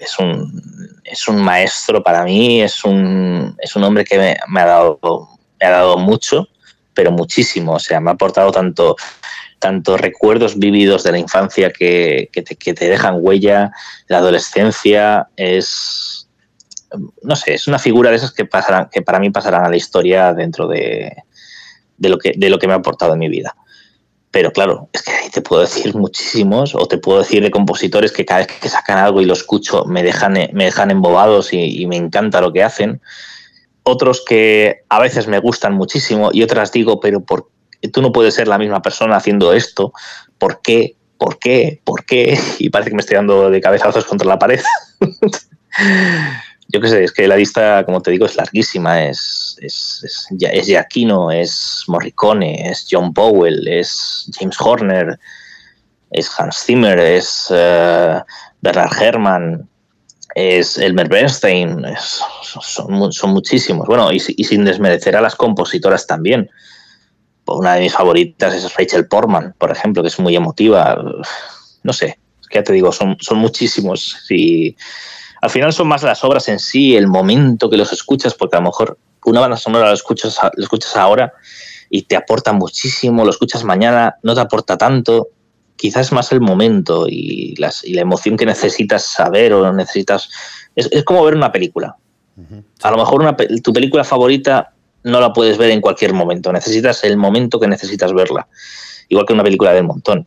Es un maestro para mí, es un hombre que me ha dado mucho, pero muchísimo. O sea, me ha aportado tanto recuerdos vividos de la infancia que te dejan huella, la adolescencia. Es, no sé, es una figura de esas que para mí pasarán a la historia dentro de lo que me ha aportado en mi vida. Pero claro, es que ahí te puedo decir muchísimos, o te puedo decir de compositores que cada vez que sacan algo y lo escucho me dejan embobados y me encanta lo que hacen. Otros que a veces me gustan muchísimo y otras digo, pero ¿por qué? Tú no puedes ser la misma persona haciendo esto. ¿Por qué? ¿Por qué? ¿Por qué? Y parece que me estoy dando de cabezazos contra la pared. Yo qué sé, es que la lista, como te digo, es larguísima. Es Giacchino, es Morricone, es John Powell, es James Horner, es Hans Zimmer, es Bernard Herrmann, es Elmer Bernstein. Son muchísimos. Bueno, y sin desmerecer a las compositoras también. Una de mis favoritas es Rachel Portman, por ejemplo, que es muy emotiva. No sé, es que ya te digo, son muchísimos. Y al final son más las obras en sí, el momento que los escuchas, porque a lo mejor una banda sonora lo escuchas ahora y te aporta muchísimo, lo escuchas mañana, no te aporta tanto. Quizás más el momento y la emoción que necesitas saber o necesitas... Es como ver una película. Uh-huh. A lo mejor tu película favorita... no la puedes ver en cualquier momento. Necesitas el momento que necesitas verla. Igual que una película del montón.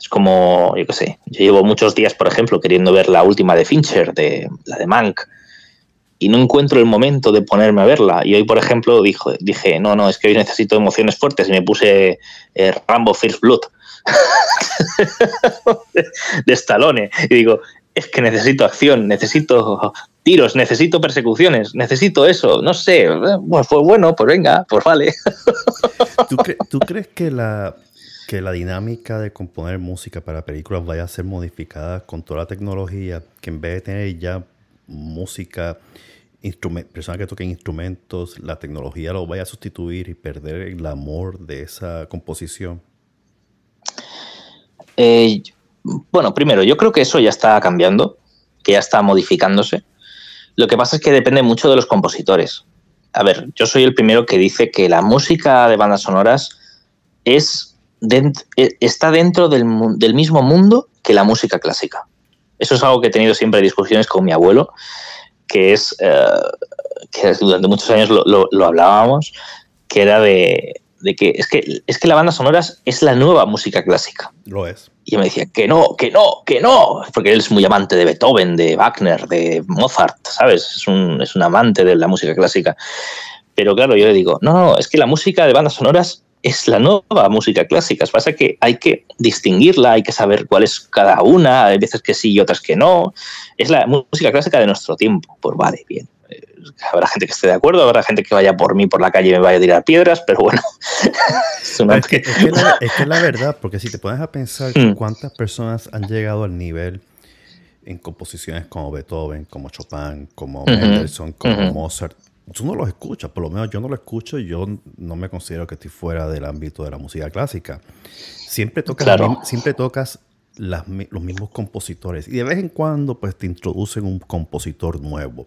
Es como, yo qué sé, yo llevo muchos días, por ejemplo, queriendo ver la última de Fincher, la de Mank, y no encuentro el momento de ponerme a verla. Y hoy, por ejemplo, dije, no, es que hoy necesito emociones fuertes, y me puse Rambo First Blood de Stallone. Y digo... es que necesito acción, necesito tiros, necesito persecuciones, necesito eso, no sé. Pues venga, pues vale. ¿Tú crees que la dinámica de componer música para películas vaya a ser modificada con toda la tecnología? Que en vez de tener ya música, personas que toquen instrumentos, la tecnología lo vaya a sustituir y perder el amor de esa composición. Bueno, primero, yo creo que eso ya está cambiando, que ya está modificándose. Lo que pasa es que depende mucho de los compositores. A ver, yo soy el primero que dice que la música de bandas sonoras está dentro del mismo mundo que la música clásica. Eso es algo que he tenido siempre discusiones con mi abuelo, que durante muchos años lo hablábamos, que era de que es que la banda sonora es la nueva música clásica. Lo es. Y me decía, que no, porque él es muy amante de Beethoven, de Wagner, de Mozart, ¿sabes? Es un amante de la música clásica. Pero claro, yo le digo, no, es que la música de bandas sonoras es la nueva música clásica. Lo que pasa es que hay que distinguirla, hay que saber cuál es cada una, hay veces que sí y otras que no. Es la música clásica de nuestro tiempo. Pues vale, bien. Habrá gente que esté de acuerdo, habrá gente que vaya por mí por la calle y me vaya a tirar piedras, pero bueno. Es que la verdad, porque si te pones a pensar cuántas personas han llegado al nivel en composiciones como Beethoven, como Chopin, como Mendelssohn, como Mozart, tú no los escuchas, por lo menos yo no lo escucho, yo no me considero que estoy fuera del ámbito de la música clásica. Siempre tocas los mismos compositores, y de vez en cuando pues te introducen un compositor nuevo.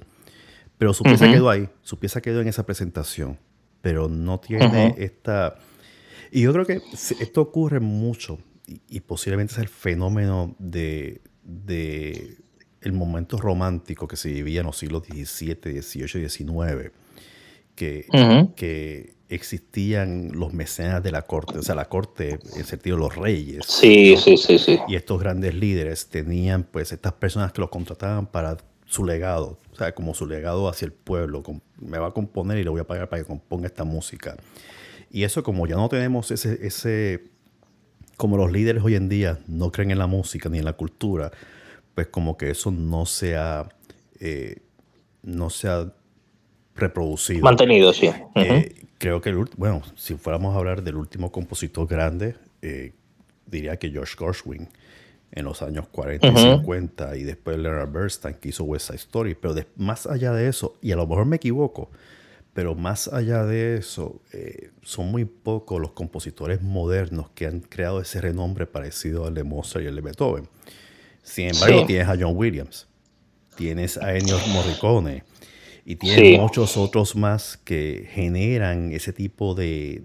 Pero su pieza quedó ahí, su pieza quedó en esa presentación, pero no tiene esta... Y yo creo que esto ocurre mucho y posiblemente es el fenómeno de el momento romántico que se vivía en los siglos XVII, XVIII, XIX, que existían los mecenas de la corte, o sea, la corte en el sentido de los reyes. Sí, ¿no? Sí. Y estos grandes líderes tenían, pues, estas personas que los contrataban para su legado, o sea, como su legado hacia el pueblo. Me va a componer y le voy a pagar para que componga esta música. Y eso, como ya no tenemos ese como los líderes hoy en día no creen en la música ni en la cultura, pues como que eso no se ha reproducido. Mantenido, sí. Creo que, si fuéramos a hablar del último compositor grande, diría que George Gershwin, en los años 40 y 50, y después Leonard Bernstein, que hizo West Side Story. Pero más allá de eso, y a lo mejor me equivoco, pero más allá de eso, son muy pocos los compositores modernos que han creado ese renombre parecido al de Mozart y al de Beethoven. Sin embargo, tienes a John Williams, tienes a Ennio Morricone, y tienes muchos otros más que generan ese tipo de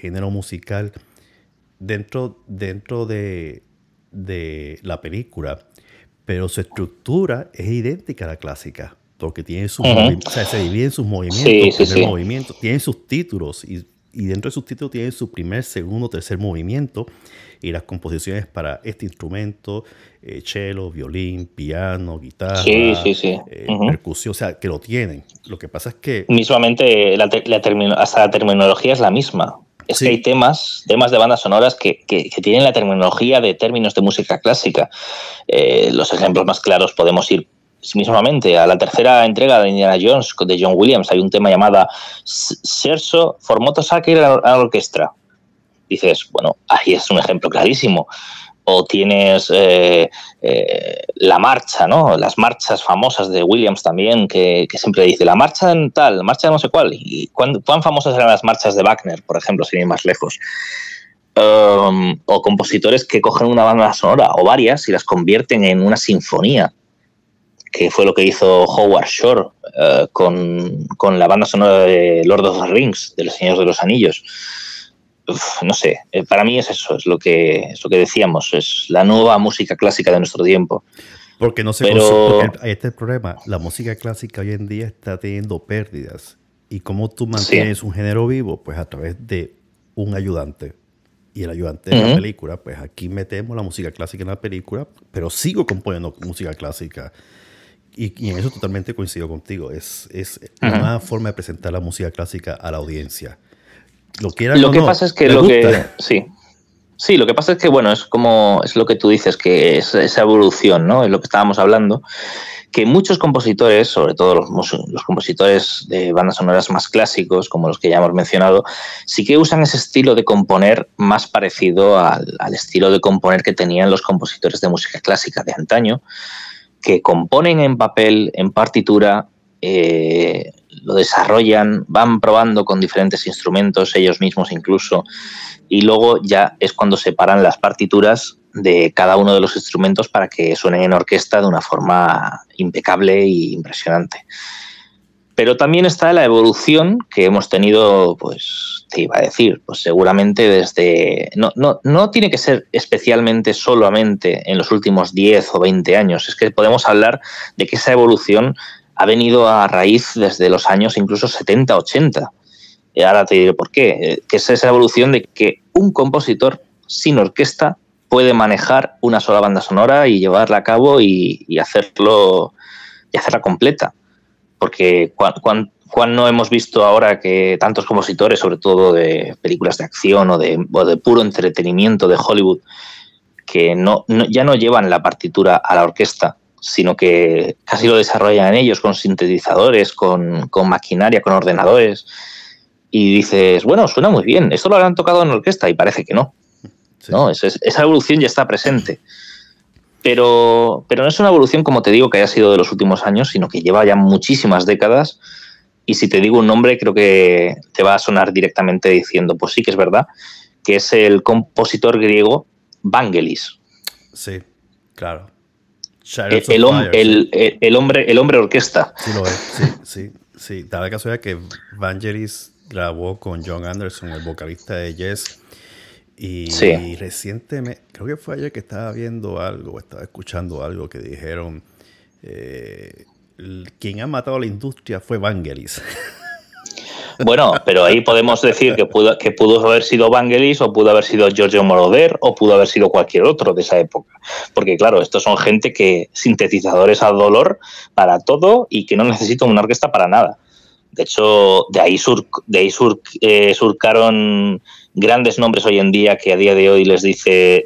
género musical dentro de la película, pero su estructura es idéntica a la clásica, porque tiene sus o sea, se divide en sus movimientos, movimiento, tiene sus títulos, y dentro de sus títulos tiene su primer, segundo, tercer movimiento, y las composiciones para este instrumento, cello, violín, piano, guitarra, percusión, o sea, que lo tienen. Lo que pasa es que... Mismamente, hasta la terminología es la misma. Es que hay temas de bandas sonoras que tienen la terminología de términos de música clásica. Los ejemplos más claros podemos ir mismamente a la tercera entrega de Indiana Jones de John Williams. Hay un tema llamado Scherzo Formoto Sacre a la orquesta. Dices, bueno, ahí es un ejemplo clarísimo. O tienes la marcha, ¿no? Las marchas famosas de Williams también, que siempre dice la marcha en tal, marcha de no sé cuál. ¿Y cuán famosas eran las marchas de Wagner, por ejemplo, sin ir más lejos? O compositores que cogen una banda sonora o varias y las convierten en una sinfonía, que fue lo que hizo Howard Shore con la banda sonora de Lord of the Rings, de Los Señores de los Anillos. No sé, para mí es eso, es lo que decíamos, es la nueva música clásica de nuestro tiempo. Porque no se conoce, ahí está el problema, la música clásica hoy en día está teniendo pérdidas. ¿Y cómo tú mantienes un género vivo? Pues a través de un ayudante. Y el ayudante de la película, pues aquí metemos la música clásica en la película, pero sigo componiendo música clásica. Y en eso totalmente coincido contigo, es una forma de presentar la música clásica a la audiencia. Lo que pasa es que, bueno, es como es lo que tú dices, que es esa evolución, ¿no? Es lo que estábamos hablando, que muchos compositores, sobre todo los compositores de bandas sonoras más clásicos, como los que ya hemos mencionado, sí que usan ese estilo de componer más parecido al estilo de componer que tenían los compositores de música clásica de antaño, que componen en papel, en partitura, lo desarrollan, van probando con diferentes instrumentos, ellos mismos incluso, y luego ya es cuando separan las partituras de cada uno de los instrumentos para que suenen en orquesta de una forma impecable e impresionante. Pero también está la evolución que hemos tenido, pues te iba a decir, pues seguramente desde... No tiene que ser especialmente solamente en los últimos 10 o 20 años, es que podemos hablar de que esa evolución ha venido a raíz desde los años incluso 70, 80. Y ahora te diré por qué. Que es esa evolución de que un compositor sin orquesta puede manejar una sola banda sonora y llevarla a cabo y hacerla completa. Porque cuán no hemos visto ahora que tantos compositores, sobre todo de películas de acción o de puro entretenimiento de Hollywood, que ya no llevan la partitura a la orquesta, sino que casi lo desarrollan ellos con sintetizadores, con maquinaria, con ordenadores, y dices, bueno, suena muy bien, esto lo habrán tocado en orquesta, y parece que no. Sí. No, esa evolución ya está presente. Pero no es una evolución, como te digo, que haya sido de los últimos años, sino que lleva ya muchísimas décadas, y si te digo un nombre, creo que te va a sonar directamente diciendo, pues sí que es verdad, que es el compositor griego Vangelis. Sí, claro. El hombre orquesta. Sí, lo es. Sí. Da la casualidad que Vangelis grabó con John Anderson, el vocalista de Yes. Y, sí. Y recientemente, creo que fue ayer que estaba viendo algo, estaba escuchando algo que dijeron, quien ha matado a la industria fue Vangelis. Bueno, pero ahí podemos decir que pudo haber sido Vangelis, o pudo haber sido Giorgio Moroder, o pudo haber sido cualquier otro de esa época. Porque claro, estos son gente que sintetizadores a dolor para todo y que no necesitan una orquesta para nada. De hecho, surcaron grandes nombres hoy en día que a día de hoy les dices,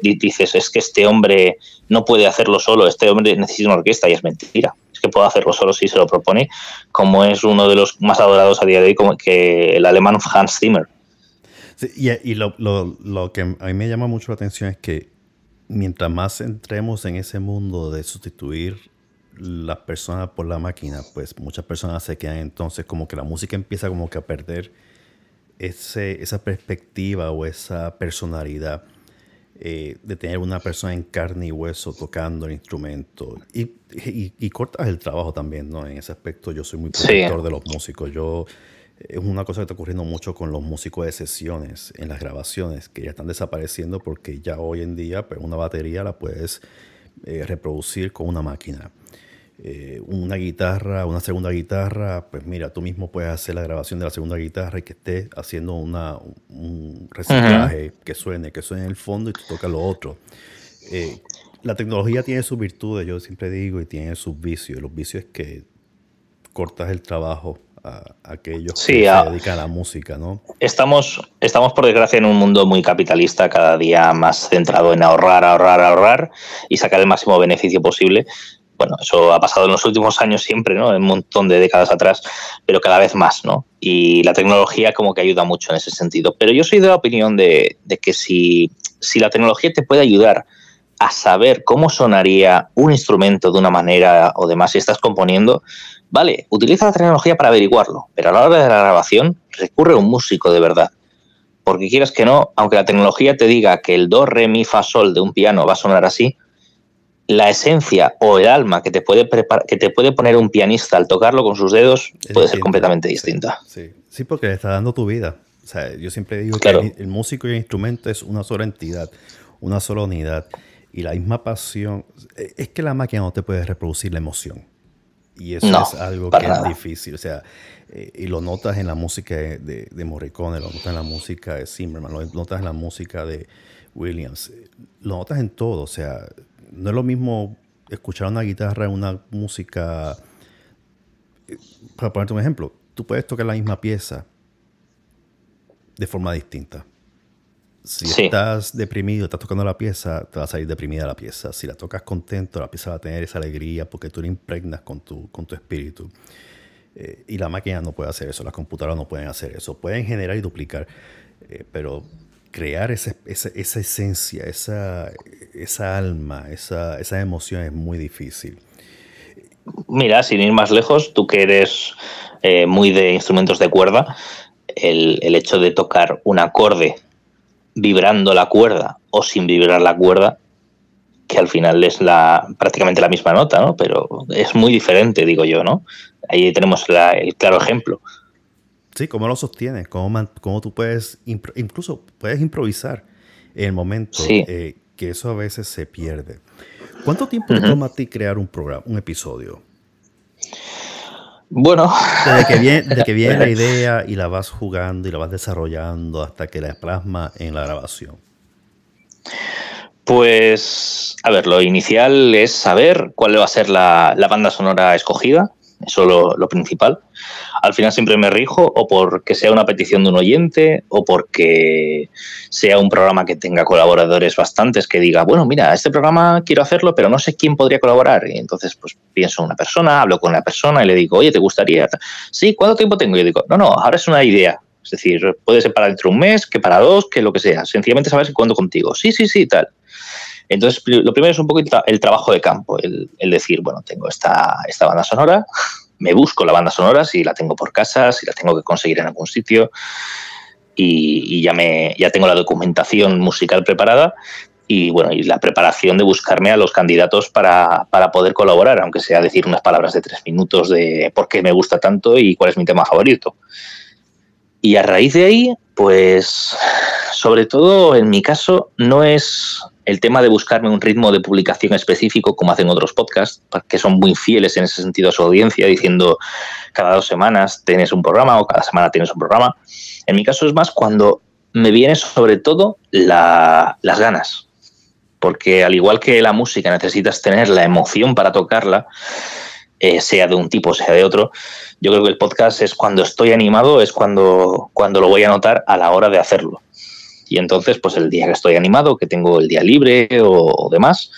es que este hombre no puede hacerlo solo, este hombre necesita una orquesta, y es mentira. Es que puede hacerlo solo si se lo propone, como es uno de los más adorados a día de hoy, como que el alemán Hans Zimmer. Sí, y lo que a mí me llama mucho la atención es que mientras más entremos en ese mundo de sustituir las personas por la máquina, pues muchas personas se quedan, entonces como que la música empieza como que a perder esa perspectiva o esa personalidad de tener una persona en carne y hueso tocando el instrumento, y cortas el trabajo también, ¿no? En ese aspecto yo soy muy protector de los músicos. Yo es una cosa que está ocurriendo mucho con los músicos de sesiones en las grabaciones, que ya están desapareciendo porque ya hoy en día pues, una batería la puedes reproducir con una máquina. Una guitarra, una segunda guitarra, pues mira, tú mismo puedes hacer la grabación de la segunda guitarra y que estés haciendo un reciclaje, uh-huh, que suene en el fondo y tú tocas lo otro. La tecnología tiene sus virtudes, yo siempre digo, y tiene sus vicios. Los vicios es que cortas el trabajo a aquellos que se dedican a la música, ¿no? Estamos, por desgracia, en un mundo muy capitalista, cada día más centrado en ahorrar y sacar el máximo beneficio posible. Bueno, eso ha pasado en los últimos años siempre, ¿no? En un montón de décadas atrás, pero cada vez más, ¿no? Y la tecnología como que ayuda mucho en ese sentido. Pero yo soy de la opinión de que si la tecnología te puede ayudar a saber cómo sonaría un instrumento de una manera o demás, si estás componiendo, vale, utiliza la tecnología para averiguarlo, pero a la hora de la grabación recurre a un músico de verdad. Porque quieras que no, aunque la tecnología te diga que el do, re, mi, fa, sol de un piano va a sonar así, la esencia o el alma que te puede poner un pianista al tocarlo con sus dedos puede ser completamente distinta. Sí, porque le está dando tu vida. O sea, yo siempre digo que el músico y el instrumento es una sola entidad, una sola unidad. Y la misma pasión. Es que la máquina no te puede reproducir la emoción. Y eso es algo que es difícil. O sea, y lo notas en la música de Morricone, lo notas en la música de Zimmerman, lo notas en la música de Williams. Lo notas en todo. O sea, no es lo mismo escuchar una guitarra, una música. Para ponerte un ejemplo, tú puedes tocar la misma pieza de forma distinta. Si estás deprimido, estás tocando la pieza, te va a salir deprimida la pieza. Si la tocas contento, la pieza va a tener esa alegría porque tú la impregnas con tu espíritu. Y la máquina no puede hacer eso, las computadoras no pueden hacer eso. Pueden generar y duplicar, pero crear esa esencia, esa alma, esa emoción es muy difícil. Mira, sin ir más lejos, tú que eres muy de instrumentos de cuerda, el hecho de tocar un acorde vibrando la cuerda o sin vibrar la cuerda, que al final es prácticamente la misma nota, ¿no? Pero es muy diferente, digo yo, ¿no? Ahí tenemos el claro ejemplo. Sí, cómo lo sostienes, cómo tú puedes, incluso puedes improvisar en el momento, que eso a veces se pierde. ¿Cuánto tiempo te toma a ti crear un episodio? Bueno. Desde que viene la idea y la vas jugando y la vas desarrollando hasta que la plasma en la grabación. Pues, a ver, lo inicial es saber cuál va a ser la banda sonora escogida. Eso es lo principal. Al final siempre me rijo o porque sea una petición de un oyente o porque sea un programa que tenga colaboradores bastantes que diga, bueno, mira, este programa quiero hacerlo, pero no sé quién podría colaborar. Y entonces pues pienso en una persona, hablo con la persona y le digo, oye, ¿te gustaría? Sí, ¿cuánto tiempo tengo? Y yo digo, no, ahora es una idea. Es decir, puede ser para dentro de un mes, que para dos, que lo que sea. Sencillamente sabes cuándo contigo. Sí, tal. Entonces, lo primero es un poco el trabajo de campo, el decir, bueno, tengo esta banda sonora, me busco la banda sonora, si la tengo por casa, si la tengo que conseguir en algún sitio, y ya tengo la documentación musical preparada, y bueno, y la preparación de buscarme a los candidatos para poder colaborar, aunque sea decir unas palabras de 3 minutos de por qué me gusta tanto y cuál es mi tema favorito. Y a raíz de ahí, pues, sobre todo en mi caso, no es el tema de buscarme un ritmo de publicación específico como hacen otros podcasts, que son muy fieles en ese sentido a su audiencia, diciendo cada 2 semanas tienes un programa o cada semana tienes un programa. En mi caso es más cuando me viene sobre todo las ganas, porque al igual que la música necesitas tener la emoción para tocarla, sea de un tipo, sea de otro, yo creo que el podcast es cuando estoy animado, es cuando lo voy a notar a la hora de hacerlo. Y entonces, pues el día que estoy animado, que tengo el día libre o demás,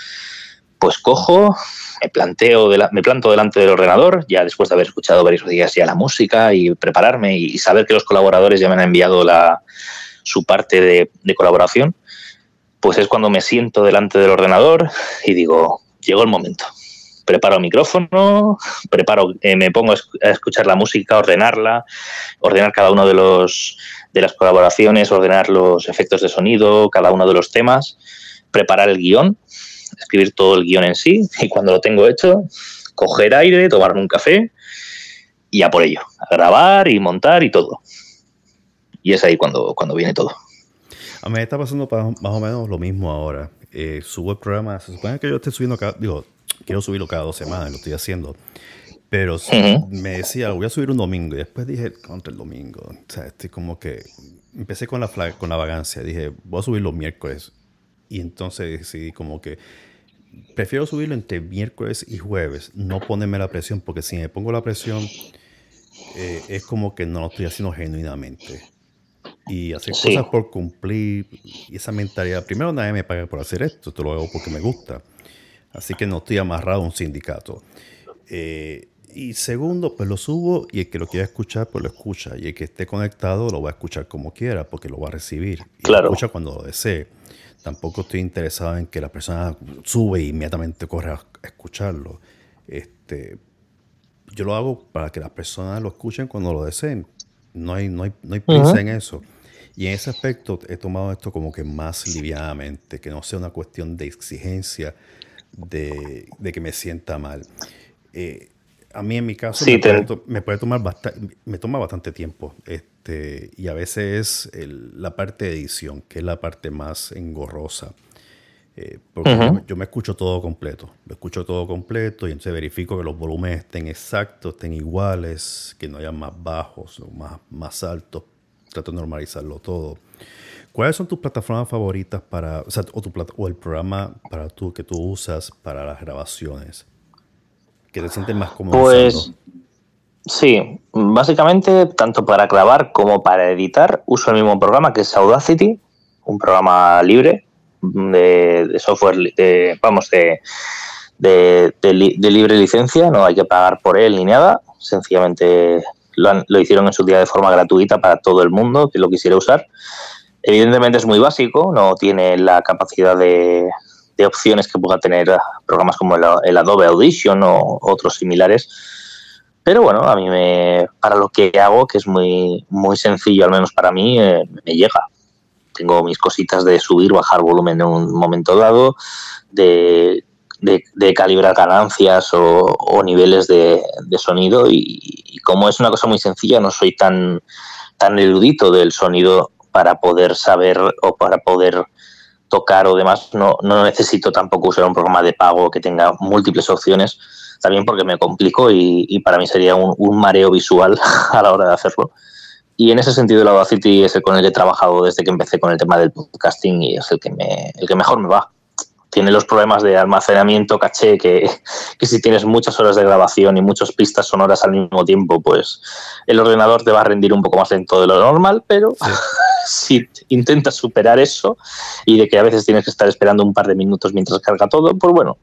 pues cojo, me planto delante del ordenador, ya después de haber escuchado varios días ya la música y prepararme y saber que los colaboradores ya me han enviado su parte de colaboración, pues es cuando me siento delante del ordenador y digo, llegó el momento. Preparo micrófono, me pongo a escuchar la música, ordenar cada uno de las colaboraciones, ordenar los efectos de sonido, cada uno de los temas, preparar el guión, escribir todo el guión en sí, y cuando lo tengo hecho, coger aire, tomarme un café y a por ello, a grabar y montar y todo. Y es ahí cuando viene todo. A mí está pasando más o menos lo mismo ahora. Subo el programa, se supone que yo esté subiendo quiero subirlo cada 2 semanas, lo estoy haciendo. Pero me decía, lo voy a subir un domingo. Y después dije, contra el domingo. O sea, estoy como que... Empecé con la vagancia. Dije, voy a subir los miércoles. Y entonces decidí como que... Prefiero subirlo entre miércoles y jueves. No ponerme la presión, porque si me pongo la presión... es como que no lo estoy haciendo genuinamente. Y hacer cosas por cumplir. Y esa mentalidad. Primero, nadie me paga por hacer esto. Esto lo hago porque me gusta. Así que no estoy amarrado a un sindicato. Y segundo, pues lo subo y el que lo quiera escuchar, pues lo escucha. Y el que esté conectado lo va a escuchar como quiera, porque lo va a recibir. Y claro. Lo escucha cuando lo desee. Tampoco estoy interesado en que la persona sube e inmediatamente corre a escucharlo. Yo lo hago para que las personas lo escuchen cuando lo deseen. No hay prisa en eso. Y en ese aspecto he tomado esto como que más livianamente, que no sea una cuestión de exigencia, de que me sienta mal. A mí, en mi caso, me toma bastante tiempo. Y a veces es la parte de edición, que es la parte más engorrosa. Porque yo me escucho todo completo. Lo escucho todo completo y entonces verifico que los volúmenes estén exactos, estén iguales, que no haya más bajos o más altos. Trato de normalizarlo todo. ¿Cuáles son tus plataformas favoritas para, o sea, o el programa para que tú usas para las grabaciones? ¿Que te sientes más cómodo? Pues usando. Sí, básicamente tanto para grabar como para editar uso el mismo programa, que es Audacity, un programa libre de software, de libre licencia, no hay que pagar por él ni nada, sencillamente lo hicieron en su día de forma gratuita para todo el mundo que lo quisiera usar. Evidentemente es muy básico, no tiene la capacidad de opciones que pueda tener programas como el Adobe Audition o otros similares. Pero bueno, a mí para lo que hago, que es muy, muy sencillo, al menos para mí, me llega. Tengo mis cositas de subir, bajar volumen en un momento dado, de calibrar ganancias o niveles de sonido. Y como es una cosa muy sencilla, no soy tan erudito del sonido para poder saber o para poder tocar o demás. No necesito tampoco usar un programa de pago que tenga múltiples opciones, también porque me complico y para mí sería un mareo visual a la hora de hacerlo. Y en ese sentido el Audacity es el con el que he trabajado desde que empecé con el tema del podcasting y es el que mejor me va. Tiene los problemas de almacenamiento caché que si tienes muchas horas de grabación y muchas pistas sonoras al mismo tiempo, pues el ordenador te va a rendir un poco más lento de lo normal, pero... Sí. Si intentas superar eso y de que a veces tienes que estar esperando un par de minutos mientras carga todo, pues bueno,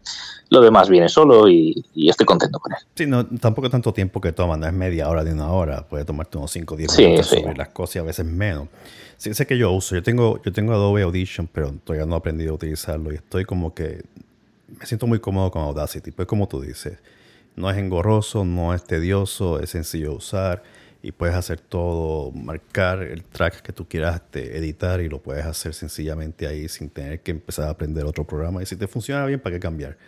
lo demás viene solo y estoy contento con él. Sí, no, tampoco tanto tiempo que toma, no es media hora de una hora, puede tomarte unos 5 o 10 minutos subir las cosas y a veces menos. Sí, sé que yo uso, yo tengo Adobe Audition, pero todavía no he aprendido a utilizarlo y estoy como que me siento muy cómodo con Audacity, pues como tú dices, no es engorroso, no es tedioso, es sencillo de usar. Y puedes hacer todo, marcar el track que tú quieras editar y lo puedes hacer sencillamente ahí sin tener que empezar a aprender otro programa. Y si te funciona bien, ¿para qué cambiar?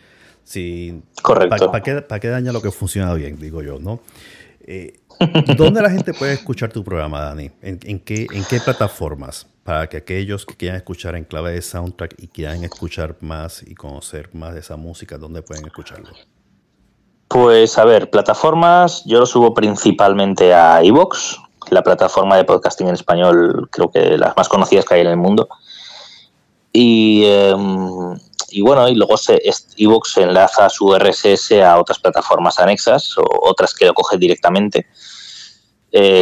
Correcto. ¿Para qué daña lo que funciona bien? Digo yo, ¿no? ¿Dónde la gente puede escuchar tu programa, Dani? ¿En qué plataformas? Para que aquellos que quieran escuchar Enclave de Soundtrack y quieran escuchar más y conocer más de esa música, ¿dónde pueden escucharlo? Pues, a ver, plataformas, yo lo subo principalmente a iVoox, la plataforma de podcasting en español, creo que las más conocidas que hay en el mundo. Y bueno, y luego iVoox enlaza su RSS a otras plataformas anexas o otras que lo coge directamente,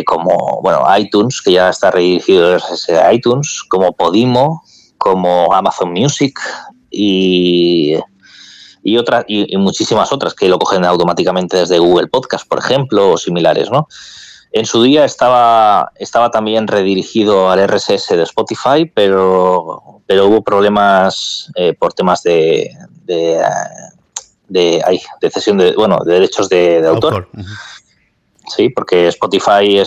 como bueno, iTunes, que ya está redirigido el RSS a iTunes, como Podimo, como Amazon Music y muchísimas otras que lo cogen automáticamente desde Google Podcast, por ejemplo, o similares, ¿no? En su día estaba también redirigido al RSS de Spotify, pero hubo problemas por temas de cesión de derechos de autor. Sí, porque Spotify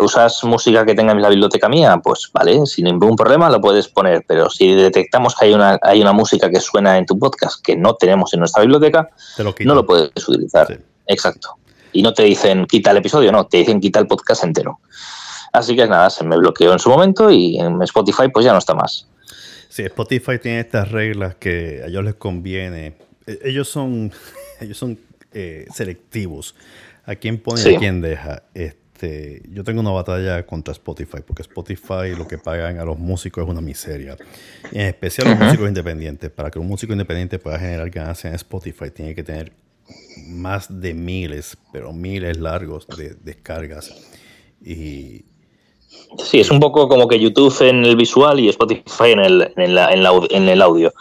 ¿usas música que tenga en la biblioteca mía? Pues vale, sin ningún problema lo puedes poner, pero si detectamos que hay una música que suena en tu podcast que no tenemos en nuestra biblioteca, no lo puedes utilizar. Sí. Exacto. Y no te dicen quita el episodio, no, te dicen quita el podcast entero. Así que nada, se me bloqueó en su momento y en Spotify pues ya no está más. Sí, Spotify tiene estas reglas que a ellos les conviene. Ellos son selectivos. ¿A quién pone y a quién deja? Yo tengo una batalla contra Spotify, porque Spotify lo que pagan a los músicos es una miseria. Y en especial a los músicos independientes. Para que un músico independiente pueda generar ganancias en Spotify, tiene que tener más de miles, pero miles largos de descargas. Sí, es un poco como que YouTube en el visual y Spotify en el audio.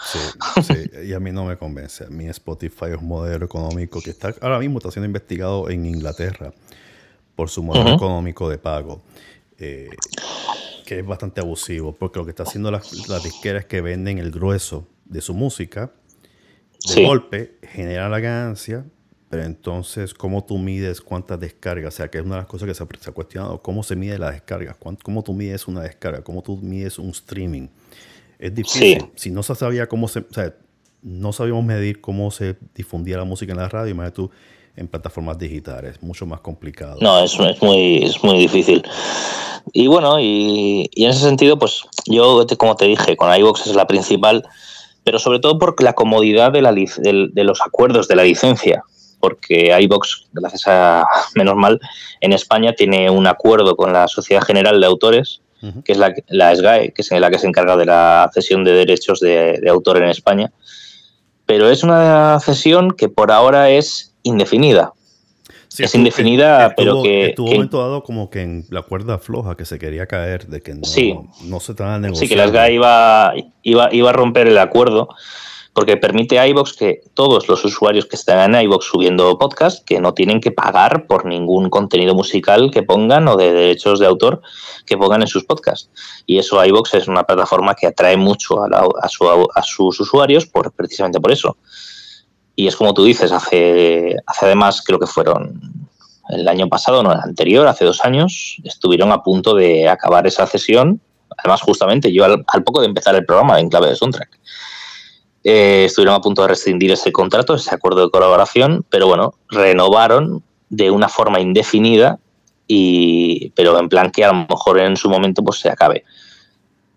Sí, y a mí no me convence. A mí Spotify es un modelo económico que ahora mismo está siendo investigado en Inglaterra por su modelo económico de pago, que es bastante abusivo, porque lo que está haciendo las disqueras es que venden el grueso de su música, golpe, genera la ganancia, pero entonces, ¿cómo tú mides cuántas descargas? O sea, que es una de las cosas que se ha cuestionado, ¿cómo se mide las descargas? ¿Cómo tú mides una descarga? ¿Cómo tú mides un streaming? Es difícil. Sí. Si no se sabía o sea, no sabíamos medir cómo se difundía la música en la radio, imagínate tú en plataformas digitales, mucho más complicado. No, es muy difícil. Y bueno, y en ese sentido, pues yo, como te dije, con iVoox es la principal, pero sobre todo por la comodidad de los acuerdos de la licencia, porque iVoox, gracias a, menos mal, en España tiene un acuerdo con la Sociedad General de Autores, que es la SGAE, que es la que se encarga de la cesión de derechos de autor en España, pero es una cesión que por ahora es indefinida. Sí, es indefinida, pero que... Estuvo un momento dado como que en la cuerda floja, que se quería caer, de que no se estaba negociando. Sí, que la SGAE iba a romper el acuerdo, porque permite a iVoox que todos los usuarios que están en iVoox subiendo podcast, que no tienen que pagar por ningún contenido musical que pongan o de derechos de autor que pongan en sus podcasts. Y eso, iVoox es una plataforma que atrae mucho a sus usuarios precisamente por eso. Y es como tú dices, hace además, creo que fueron el año pasado, no el anterior, hace 2 años, estuvieron a punto de acabar esa cesión. Además, justamente, yo al poco de empezar el programa en Enclave de Soundtrack, estuvieron a punto de rescindir ese contrato, ese acuerdo de colaboración, pero bueno, renovaron de una forma indefinida, pero en plan que a lo mejor en su momento pues se acabe.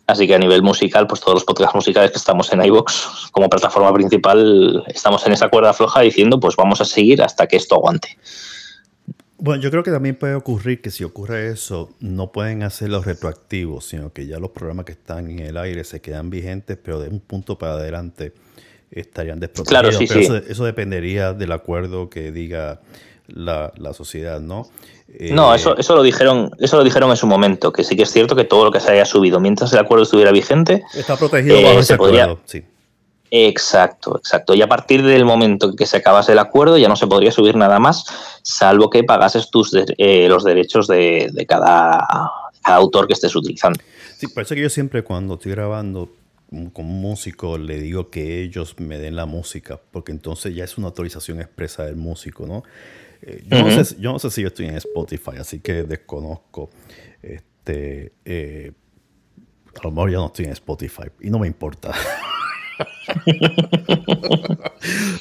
Así que a nivel musical, pues todos los podcasts musicales que estamos en iVoox como plataforma principal, estamos en esa cuerda floja diciendo, pues vamos a seguir hasta que esto aguante. Bueno, yo creo que también puede ocurrir que si ocurre eso, no pueden hacerlos retroactivos, sino que ya los programas que están en el aire se quedan vigentes, pero de un punto para adelante estarían desprotegidos. Claro, sí, pero sí. Eso dependería del acuerdo que diga la sociedad, ¿no? No, eso lo dijeron en su momento, que sí que es cierto que todo lo que se haya subido mientras el acuerdo estuviera vigente está protegido bajo ese acuerdo, sí. Exacto. Y a partir del momento que se acabase el acuerdo ya no se podría subir nada más, salvo que pagases los derechos de cada autor que estés utilizando. Sí, por eso que yo siempre cuando estoy grabando con un músico le digo que ellos me den la música, porque entonces ya es una autorización expresa del músico, ¿no? Yo no sé si yo estoy en Spotify, así que desconozco. A lo mejor yo no estoy en Spotify y no me importa.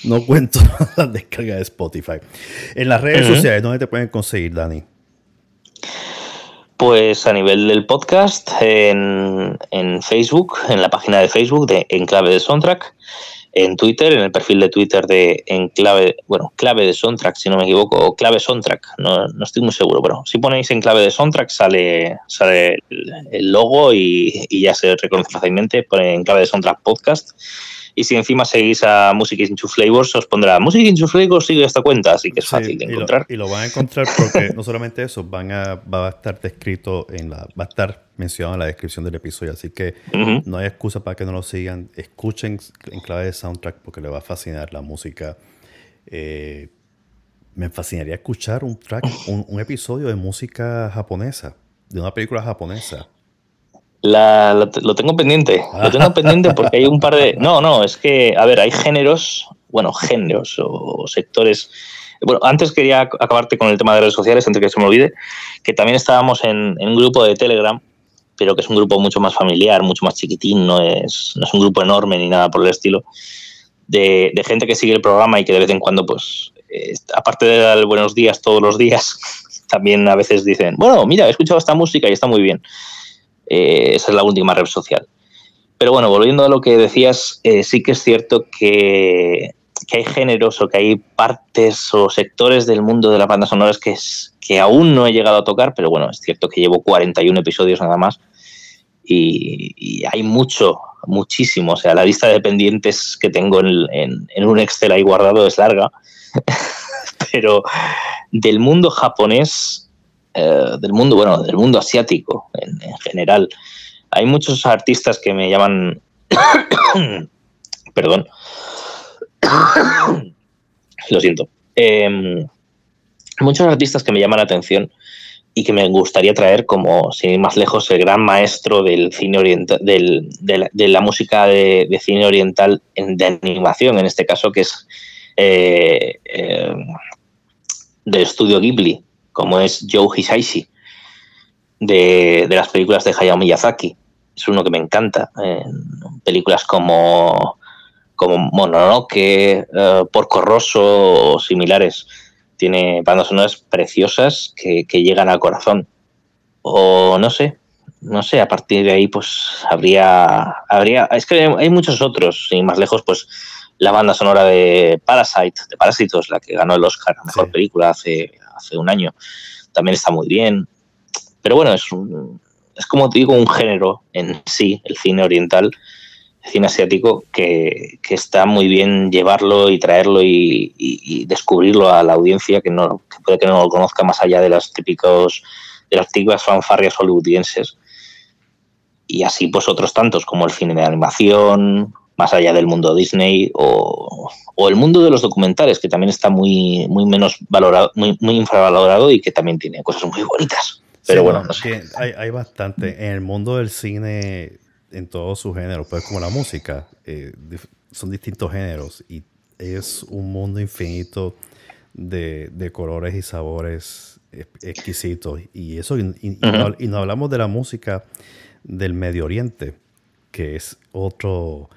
No cuento la descarga de Spotify. En las redes sociales, ¿dónde te pueden conseguir, Dani? Pues a nivel del podcast, en Facebook, en la página de Facebook de Enclave de Soundtrack, en Twitter, en el perfil de Twitter de Enclave, bueno, Clave de Soundtrack, si no me equivoco, o Clave Soundtrack, no estoy muy seguro, pero si ponéis Enclave de Soundtrack sale el logo y ya se reconoce fácilmente, pone Enclave de Soundtrack Podcast. Y si encima seguís a Music Into Flavors, os pondrá Music Into Flavors, sigue esta cuenta, así que es fácil de encontrar. Y lo van a encontrar porque no solamente eso, va a estar descrito va a estar mencionado en la descripción del episodio, así que no hay excusa para que no lo sigan. Escuchen Enclave de Soundtrack porque les va a fascinar la música. Me fascinaría escuchar un episodio de música japonesa, de una película japonesa. Lo tengo pendiente, porque hay un par de... No, es que, a ver, hay géneros o sectores... Bueno, antes quería acabarte con el tema de redes sociales, antes que se me olvide, que también estábamos en un grupo de Telegram, pero que es un grupo mucho más familiar, mucho más chiquitín, no es un grupo enorme ni nada por el estilo, de gente que sigue el programa y que de vez en cuando, pues, aparte de dar buenos días todos los días, también a veces dicen, bueno, mira, he escuchado esta música y está muy bien. Esa es la última red social. Pero bueno, volviendo a lo que decías, sí que es cierto que hay géneros o que hay partes o sectores del mundo de las bandas sonoras que aún no he llegado a tocar, pero bueno, es cierto que llevo 41 episodios nada más y hay muchísimo. O sea, la lista de pendientes que tengo en un Excel ahí guardado es larga, pero del mundo japonés... del mundo asiático en general. Hay muchos artistas que me llaman perdón lo siento, muchos artistas que me llaman la atención y que me gustaría traer, como sin ir más lejos, el gran maestro del cine oriental, de la música de cine oriental, de animación en este caso, que es del estudio Ghibli, como es Joe Hisaishi, de las películas de Hayao Miyazaki. Es uno que me encanta. Películas como Mononoke, Porco Rosso o similares. Tiene bandas sonoras preciosas que llegan al corazón. O no sé, a partir de ahí pues habría... Es que hay muchos otros, y más lejos pues la banda sonora de Parásitos, la que ganó el Oscar a mejor película hace un año, también está muy bien. Pero bueno, es como te digo, un género en sí, el cine oriental, el cine asiático, que está muy bien llevarlo y traerlo y descubrirlo a la audiencia que puede que no lo conozca, más allá de las típicas fanfarrias hollywoodienses. Y así pues otros tantos, como el cine de animación, más allá del mundo Disney, o el mundo de los documentales, que también está muy, muy menos valorado, muy, muy infravalorado, y que también tiene cosas muy bonitas. Pero sí, bueno, no sé. Hay bastante. En el mundo del cine, en todos sus géneros, pues como la música, son distintos géneros y es un mundo infinito de colores y sabores exquisitos. Y eso, y no hablamos de la música del Medio Oriente, que es otro...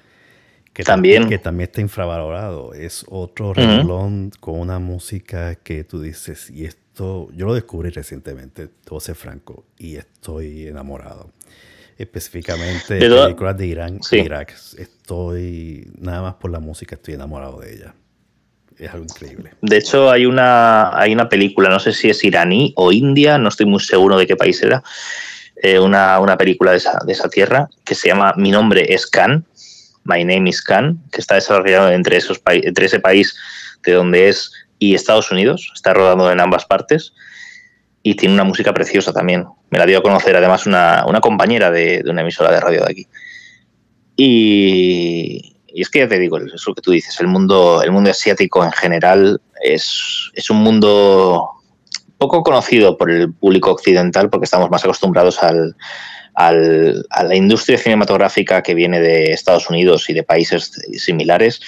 Que también está infravalorado. Es otro renglón con una música que tú dices, y esto yo lo descubrí recientemente, debo ser franco, y estoy enamorado. Específicamente de películas de Irán e Irak. Nada más por la música estoy enamorado de ella. Es algo increíble. De hecho, hay una película, no sé si es iraní o india, no estoy muy seguro de qué país era, una película de esa tierra, que se llama Mi nombre es Khan, My Name is Khan, que está desarrollado entre ese país de donde es y Estados Unidos. Está rodando en ambas partes y tiene una música preciosa también. Me la dio a conocer además una compañera de una emisora de radio de aquí. Y es que ya te digo, es lo que tú dices, el mundo asiático en general es un mundo poco conocido por el público occidental, porque estamos más acostumbrados a la industria cinematográfica que viene de Estados Unidos y de países similares,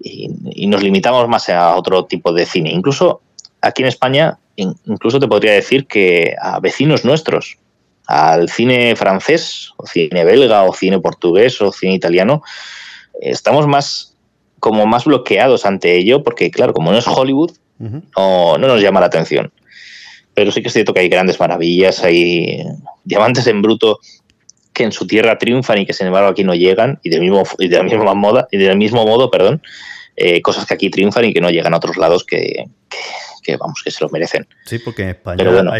y nos limitamos más a otro tipo de cine. Incluso aquí en España, incluso te podría decir que a vecinos nuestros, al cine francés, o cine belga, o cine portugués, o cine italiano, estamos más como más bloqueados ante ello, porque claro, como no es Hollywood, no nos llama la atención. Pero sí que es cierto que hay grandes maravillas, hay diamantes en bruto que en su tierra triunfan y que sin embargo aquí no llegan, y del mismo modo, cosas que aquí triunfan y que no llegan a otros lados que vamos, que se lo merecen. Sí, porque en España bueno,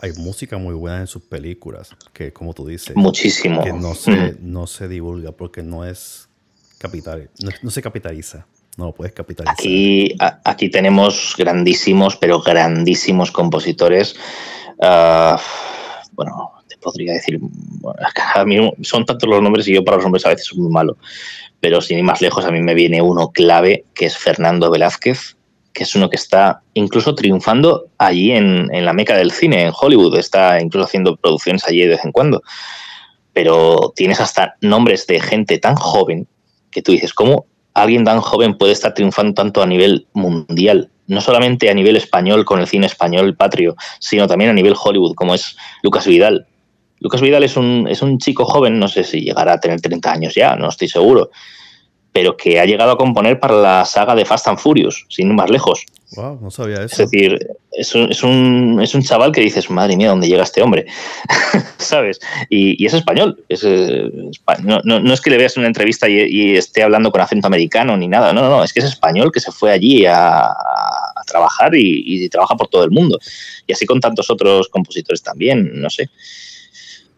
hay música muy buena en sus películas, que como tú dices, muchísimo, que no se divulga porque no se capitaliza. No lo puedes capitalizar. Aquí tenemos grandísimos compositores. Bueno, te podría decir, a mí son tantos los nombres y yo para los nombres a veces soy muy malo, pero sin ir más lejos a mí me viene uno clave, que es Fernando Velázquez, que es uno que está incluso triunfando allí en la meca del cine, en Hollywood, está incluso haciendo producciones allí de vez en cuando, pero tienes hasta nombres de gente tan joven que tú dices, ¿cómo alguien tan joven puede estar triunfando tanto a nivel mundial? No solamente a nivel español, con el cine español patrio, sino también a nivel Hollywood, como es Lucas Vidal. Lucas Vidal es un chico joven, no sé si llegará a tener 30 años ya, no estoy seguro, pero que ha llegado a componer para la saga de Fast and Furious, sin ir más lejos. Wow, no sabía eso. Es decir, es un chaval que dices, madre mía, ¿dónde llega este hombre? ¿Sabes? Y es español. No es que le veas en una entrevista y esté hablando con acento americano ni nada. No, es que es español que se fue allí a trabajar y trabaja por todo el mundo. Y así con tantos otros compositores también, no sé.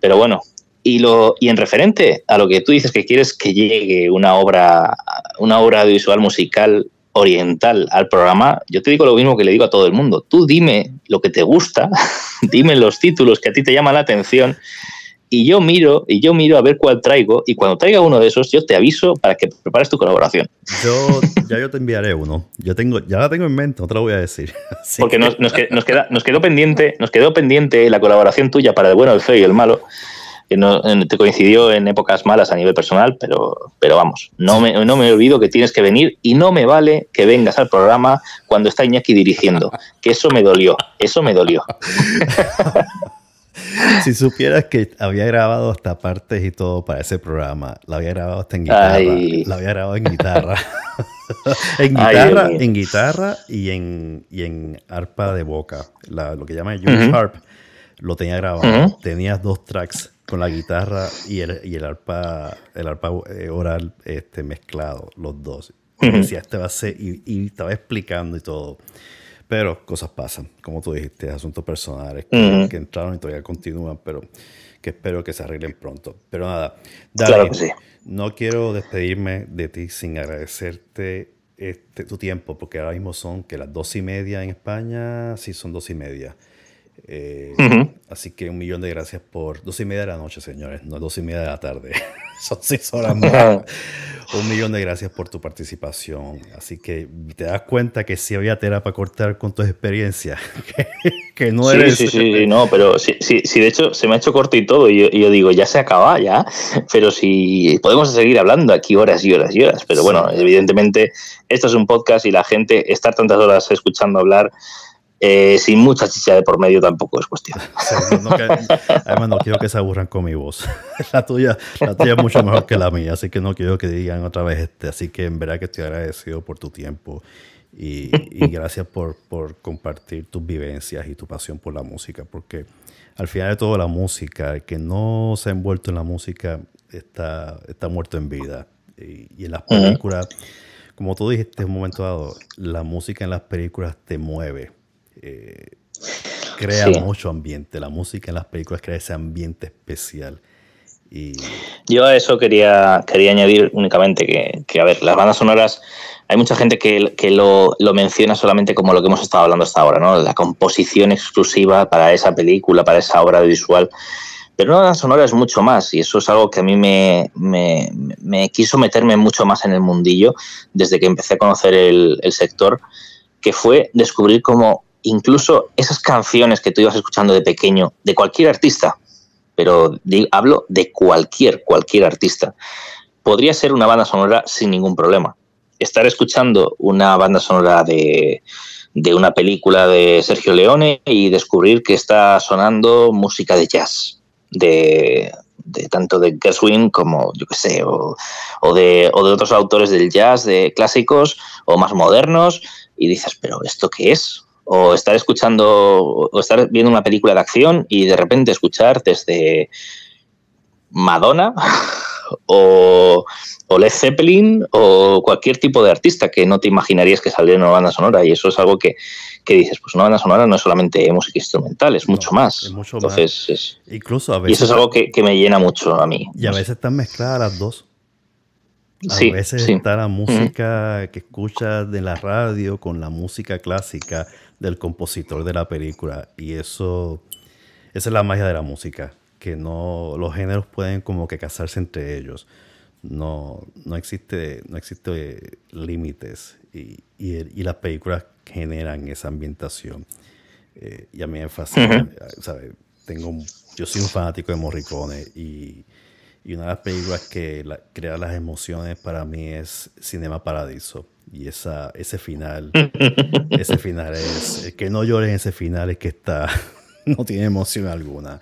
Pero bueno. Y en referente a lo que tú dices que quieres que llegue una obra audiovisual musical oriental al programa, yo te digo lo mismo que le digo a todo el mundo. Tú dime lo que te gusta, dime los títulos que a ti te llaman la atención y yo miro a ver cuál traigo, y cuando traiga uno de esos yo te aviso para que prepares tu colaboración. Yo te enviaré uno. Ya la tengo en mente, no te lo voy a decir. Así porque nos quedó pendiente la colaboración tuya para El bueno, el feo y el malo. Que no te coincidió en épocas malas a nivel personal, pero vamos, no me olvido que tienes que venir, y no me vale que vengas al programa cuando está Iñaki dirigiendo, que eso me dolió. Si supieras que había grabado hasta partes y todo para ese programa, la había grabado en guitarra, en guitarra y en arpa de boca, lo que llaman Jules Harp, lo tenía grabado, tenías 2 tracks con la guitarra y el arpa oral mezclado, los dos. Decía, este va a ser, y estaba explicando y todo. Pero cosas pasan, como tú dijiste, asuntos personales que entraron y todavía continúan, pero que espero que se arreglen pronto. Pero nada, Dani, claro que sí. No quiero despedirme de ti sin agradecerte tu tiempo, porque ahora mismo son que las 2:30 en España, sí, son 2:30. Así que 1,000,000 de gracias por 2:30 de la noche, señores, no 2:30 de la tarde. Son 6 horas más. 1,000,000 de gracias por tu participación. Así que te das cuenta que sí había tela para cortar con tus experiencias. que no eres. Sí, no, pero sí, de hecho se me ha hecho corto y todo. Y yo digo, ya se acaba, ya. Pero sí, podemos seguir hablando aquí horas y horas y horas. Pero bueno, evidentemente, esto es un podcast y la gente estar tantas horas escuchando hablar. Sin mucha chicha de por medio tampoco es cuestión. Además no quiero que se aburran con mi voz. La tuya es mucho mejor que la mía, así que no quiero que digan otra vez así que en verdad que estoy agradecido por tu tiempo y gracias por compartir tus vivencias y tu pasión por la música, porque al final de todo la música, el que no se ha envuelto en la música está muerto en vida, y en las películas, como tú dijiste en un momento dado, la música en las películas te mueve. Crea mucho ambiente. La música en las películas crea ese ambiente especial. Y yo a eso quería añadir únicamente que a ver, las bandas sonoras, hay mucha gente que lo menciona solamente como lo que hemos estado hablando hasta ahora, ¿no? La composición exclusiva para esa película, para esa obra visual. Pero una banda sonora es mucho más, y eso es algo que a mí me quiso meterme mucho más en el mundillo desde que empecé a conocer el sector, que fue descubrir cómo incluso esas canciones que tú ibas escuchando de pequeño, de cualquier artista, pero hablo de cualquier artista, podría ser una banda sonora sin ningún problema. Estar escuchando una banda sonora de una película de Sergio Leone y descubrir que está sonando música de jazz, de tanto de Gershwin como, yo qué sé, o de otros autores del jazz, de clásicos o más modernos, y dices, ¿pero esto qué es? O estar escuchando, o estar viendo una película de acción y de repente escuchar desde Madonna o Led Zeppelin o cualquier tipo de artista que no te imaginarías que saliera en una banda sonora, y eso es algo que dices, pues una banda sonora no es solamente música instrumental, es mucho más. Es mucho Entonces, más. Es, incluso a veces, y eso es algo que me llena mucho a mí. Y a veces están mezcladas las dos. A veces está la música que escuchas de la radio con la música clásica del compositor de la película, y eso, esa es la magia de la música, que no, los géneros pueden como que casarse entre ellos, no existe límites, y las películas generan esa ambientación, y a mí me fascina, ¿sabes? Yo soy un fanático de Morricone, y una de las películas que crea las emociones para mí es Cinema Paradiso. Y ese final es... El que no llores en ese final es que está... No tiene emoción alguna.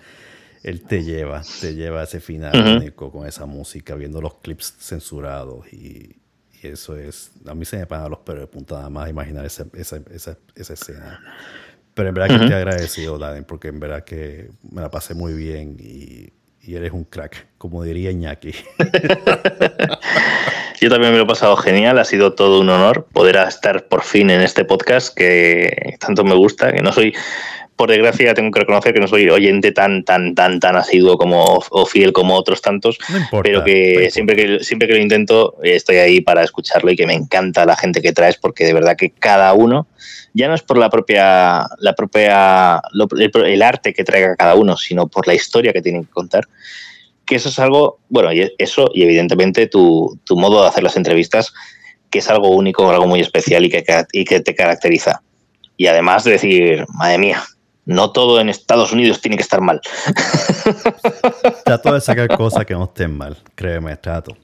Él te lleva a ese final único con esa música, viendo los clips censurados. Y eso es... A mí se me pagan los pelos de punta nada más imaginar esa escena. Pero en verdad que estoy agradecido, Dani, porque en verdad que me la pasé muy bien y eres un crack, como diría Iñaki. Yo también me lo he pasado genial, ha sido todo un honor poder estar por fin en este podcast que tanto me gusta, que no soy, por desgracia, tengo que reconocer que no soy oyente tan asiduo como, o fiel como otros tantos, no importa, pero que siempre que lo intento estoy ahí para escucharlo, y que me encanta la gente que traes, porque de verdad que cada uno, ya no es por el arte que traiga cada uno, sino por la historia que tienen que contar, que eso es algo, bueno, y evidentemente tu modo de hacer las entrevistas, que es algo único, algo muy especial y que te caracteriza. Y además de decir, madre mía, no todo en Estados Unidos tiene que estar mal. Trato de sacar cosas que no estén mal. Créeme, trato.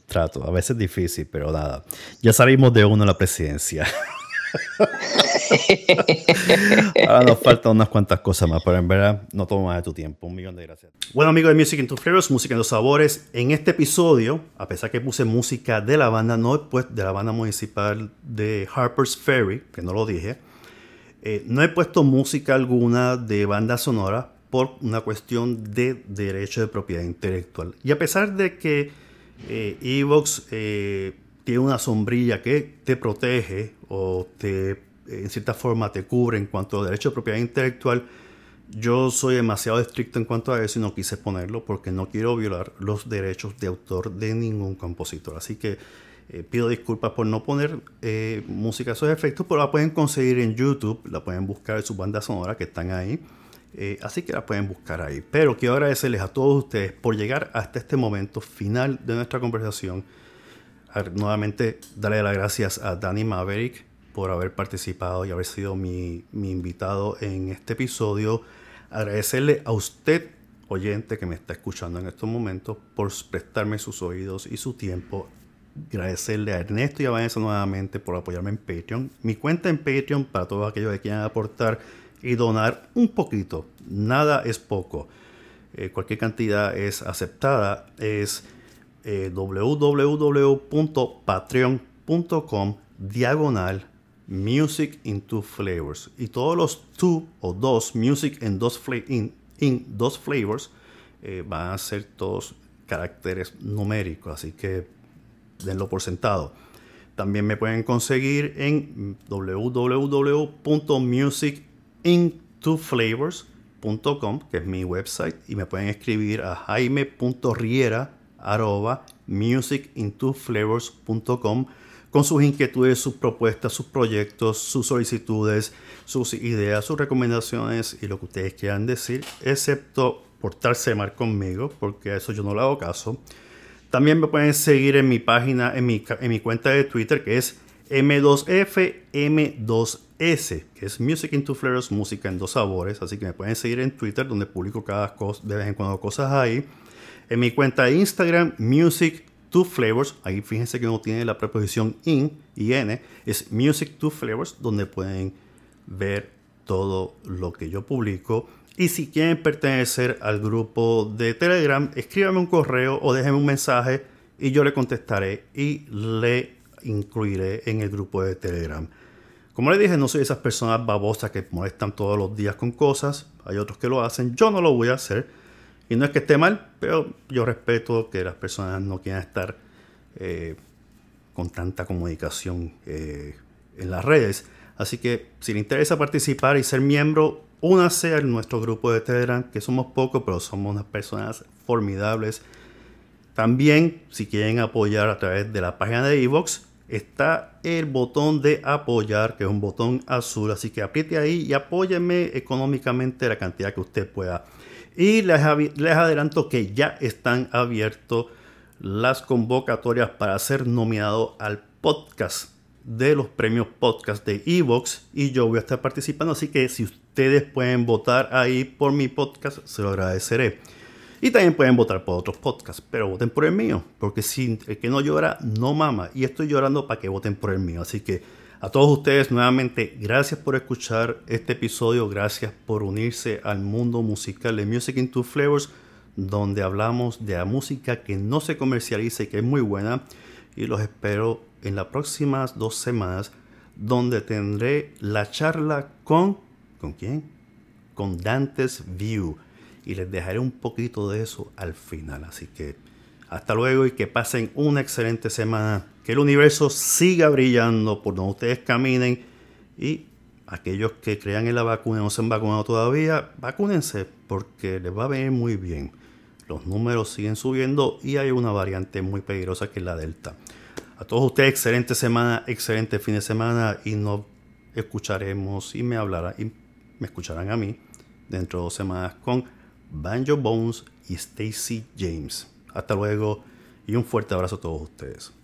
A veces es difícil, pero nada. Ya salimos de uno en la presidencia. Ahora nos faltan unas cuantas cosas más, pero en verdad no tomo más de tu tiempo. Un millón de gracias. Bueno, amigos de Music in Two Flavors, Música en los Sabores. En este episodio, a pesar que puse música de la banda, no pues de la banda municipal de Harper's Ferry, que no lo dije, no he puesto música alguna de banda sonora por una cuestión de derecho de propiedad intelectual. Y a pesar de que Evox tiene una sombrilla que te protege o te, en cierta forma te cubre en cuanto a derecho de propiedad intelectual, yo soy demasiado estricto en cuanto a eso y no quise ponerlo porque no quiero violar los derechos de autor de ningún compositor. Así que pido disculpas por no poner música a esos efectos, pero la pueden conseguir en YouTube, la pueden buscar en sus bandas sonoras que están ahí, así que la pueden buscar ahí. Pero quiero agradecerles a todos ustedes por llegar hasta este momento final de nuestra conversación. Nuevamente darle las gracias a Dani Maverick por haber participado y haber sido mi invitado en este episodio. Agradecerle a usted, oyente, que me está escuchando en estos momentos, por prestarme sus oídos y su tiempo. Agradecerle a Ernesto y a Vanessa nuevamente por apoyarme en Patreon. Mi cuenta en Patreon, para todos aquellos que quieran aportar y donar un poquito. Nada es poco. Cualquier cantidad es aceptada. Es www.patreon.com/music in two flavors. Y todos los music in dos flavors van a ser todos caracteres numéricos. Así que denlo por sentado. También me pueden conseguir en www.musicintoflavors.com, que es mi website, y me pueden escribir a jaime.riera@musicintoflavors.com con sus inquietudes, sus propuestas, sus proyectos, sus solicitudes, sus ideas, sus recomendaciones y lo que ustedes quieran decir, excepto portarse mal conmigo, porque a eso yo no le hago caso. También me pueden seguir en mi página, en mi cuenta de Twitter, que es M2FM2S, que es Music in Two Flavors, Música en Dos Sabores. Así que me pueden seguir en Twitter, donde publico de vez en cuando cosas ahí. En mi cuenta de Instagram, Music Two Flavors, ahí fíjense que no tiene la preposición in y n, es Music Two Flavors, donde pueden ver todo lo que yo publico. Y si quieren pertenecer al grupo de Telegram, escríbame un correo o déjenme un mensaje y yo le contestaré y le incluiré en el grupo de Telegram. Como les dije, no soy esas personas babosas que molestan todos los días con cosas. Hay otros que lo hacen, yo no lo voy a hacer. Y no es que esté mal, pero yo respeto que las personas no quieran estar con tanta comunicación en las redes. Así que si les interesa participar y ser miembro, únanse a nuestro grupo de Telegram, que somos pocos, pero somos unas personas formidables. También, si quieren apoyar a través de la página de iVoox, está el botón de apoyar, que es un botón azul, así que apriete ahí y apóyeme económicamente la cantidad que usted pueda. Y les adelanto que ya están abiertos las convocatorias para ser nominado al podcast de los premios podcast de iVoox, y yo voy a estar participando, así que si ustedes pueden votar ahí por mi podcast, se lo agradeceré. Y también pueden votar por otros podcasts, pero voten por el mío, porque si el que no llora no mama, y estoy llorando para que voten por el mío. Así que a todos ustedes nuevamente, gracias por escuchar este episodio, gracias por unirse al mundo musical de Music in Two Flavors, donde hablamos de la música que no se comercializa y que es muy buena, y los espero en las próximas 2 semanas, donde tendré la charla ¿con quién? Con Dante's View, y les dejaré un poquito de eso al final. Así que hasta luego y que pasen una excelente semana, que el universo siga brillando por donde ustedes caminen, y aquellos que crean en la vacuna y no se han vacunado todavía, vacúnense, porque les va a venir muy bien. Los números siguen subiendo y hay una variante muy peligrosa que es la Delta. A todos ustedes, excelente semana, excelente fin de semana, y nos escucharemos y me escucharán a mí dentro de 2 semanas con Banjo Bones y Stacy James. Hasta luego y un fuerte abrazo a todos ustedes.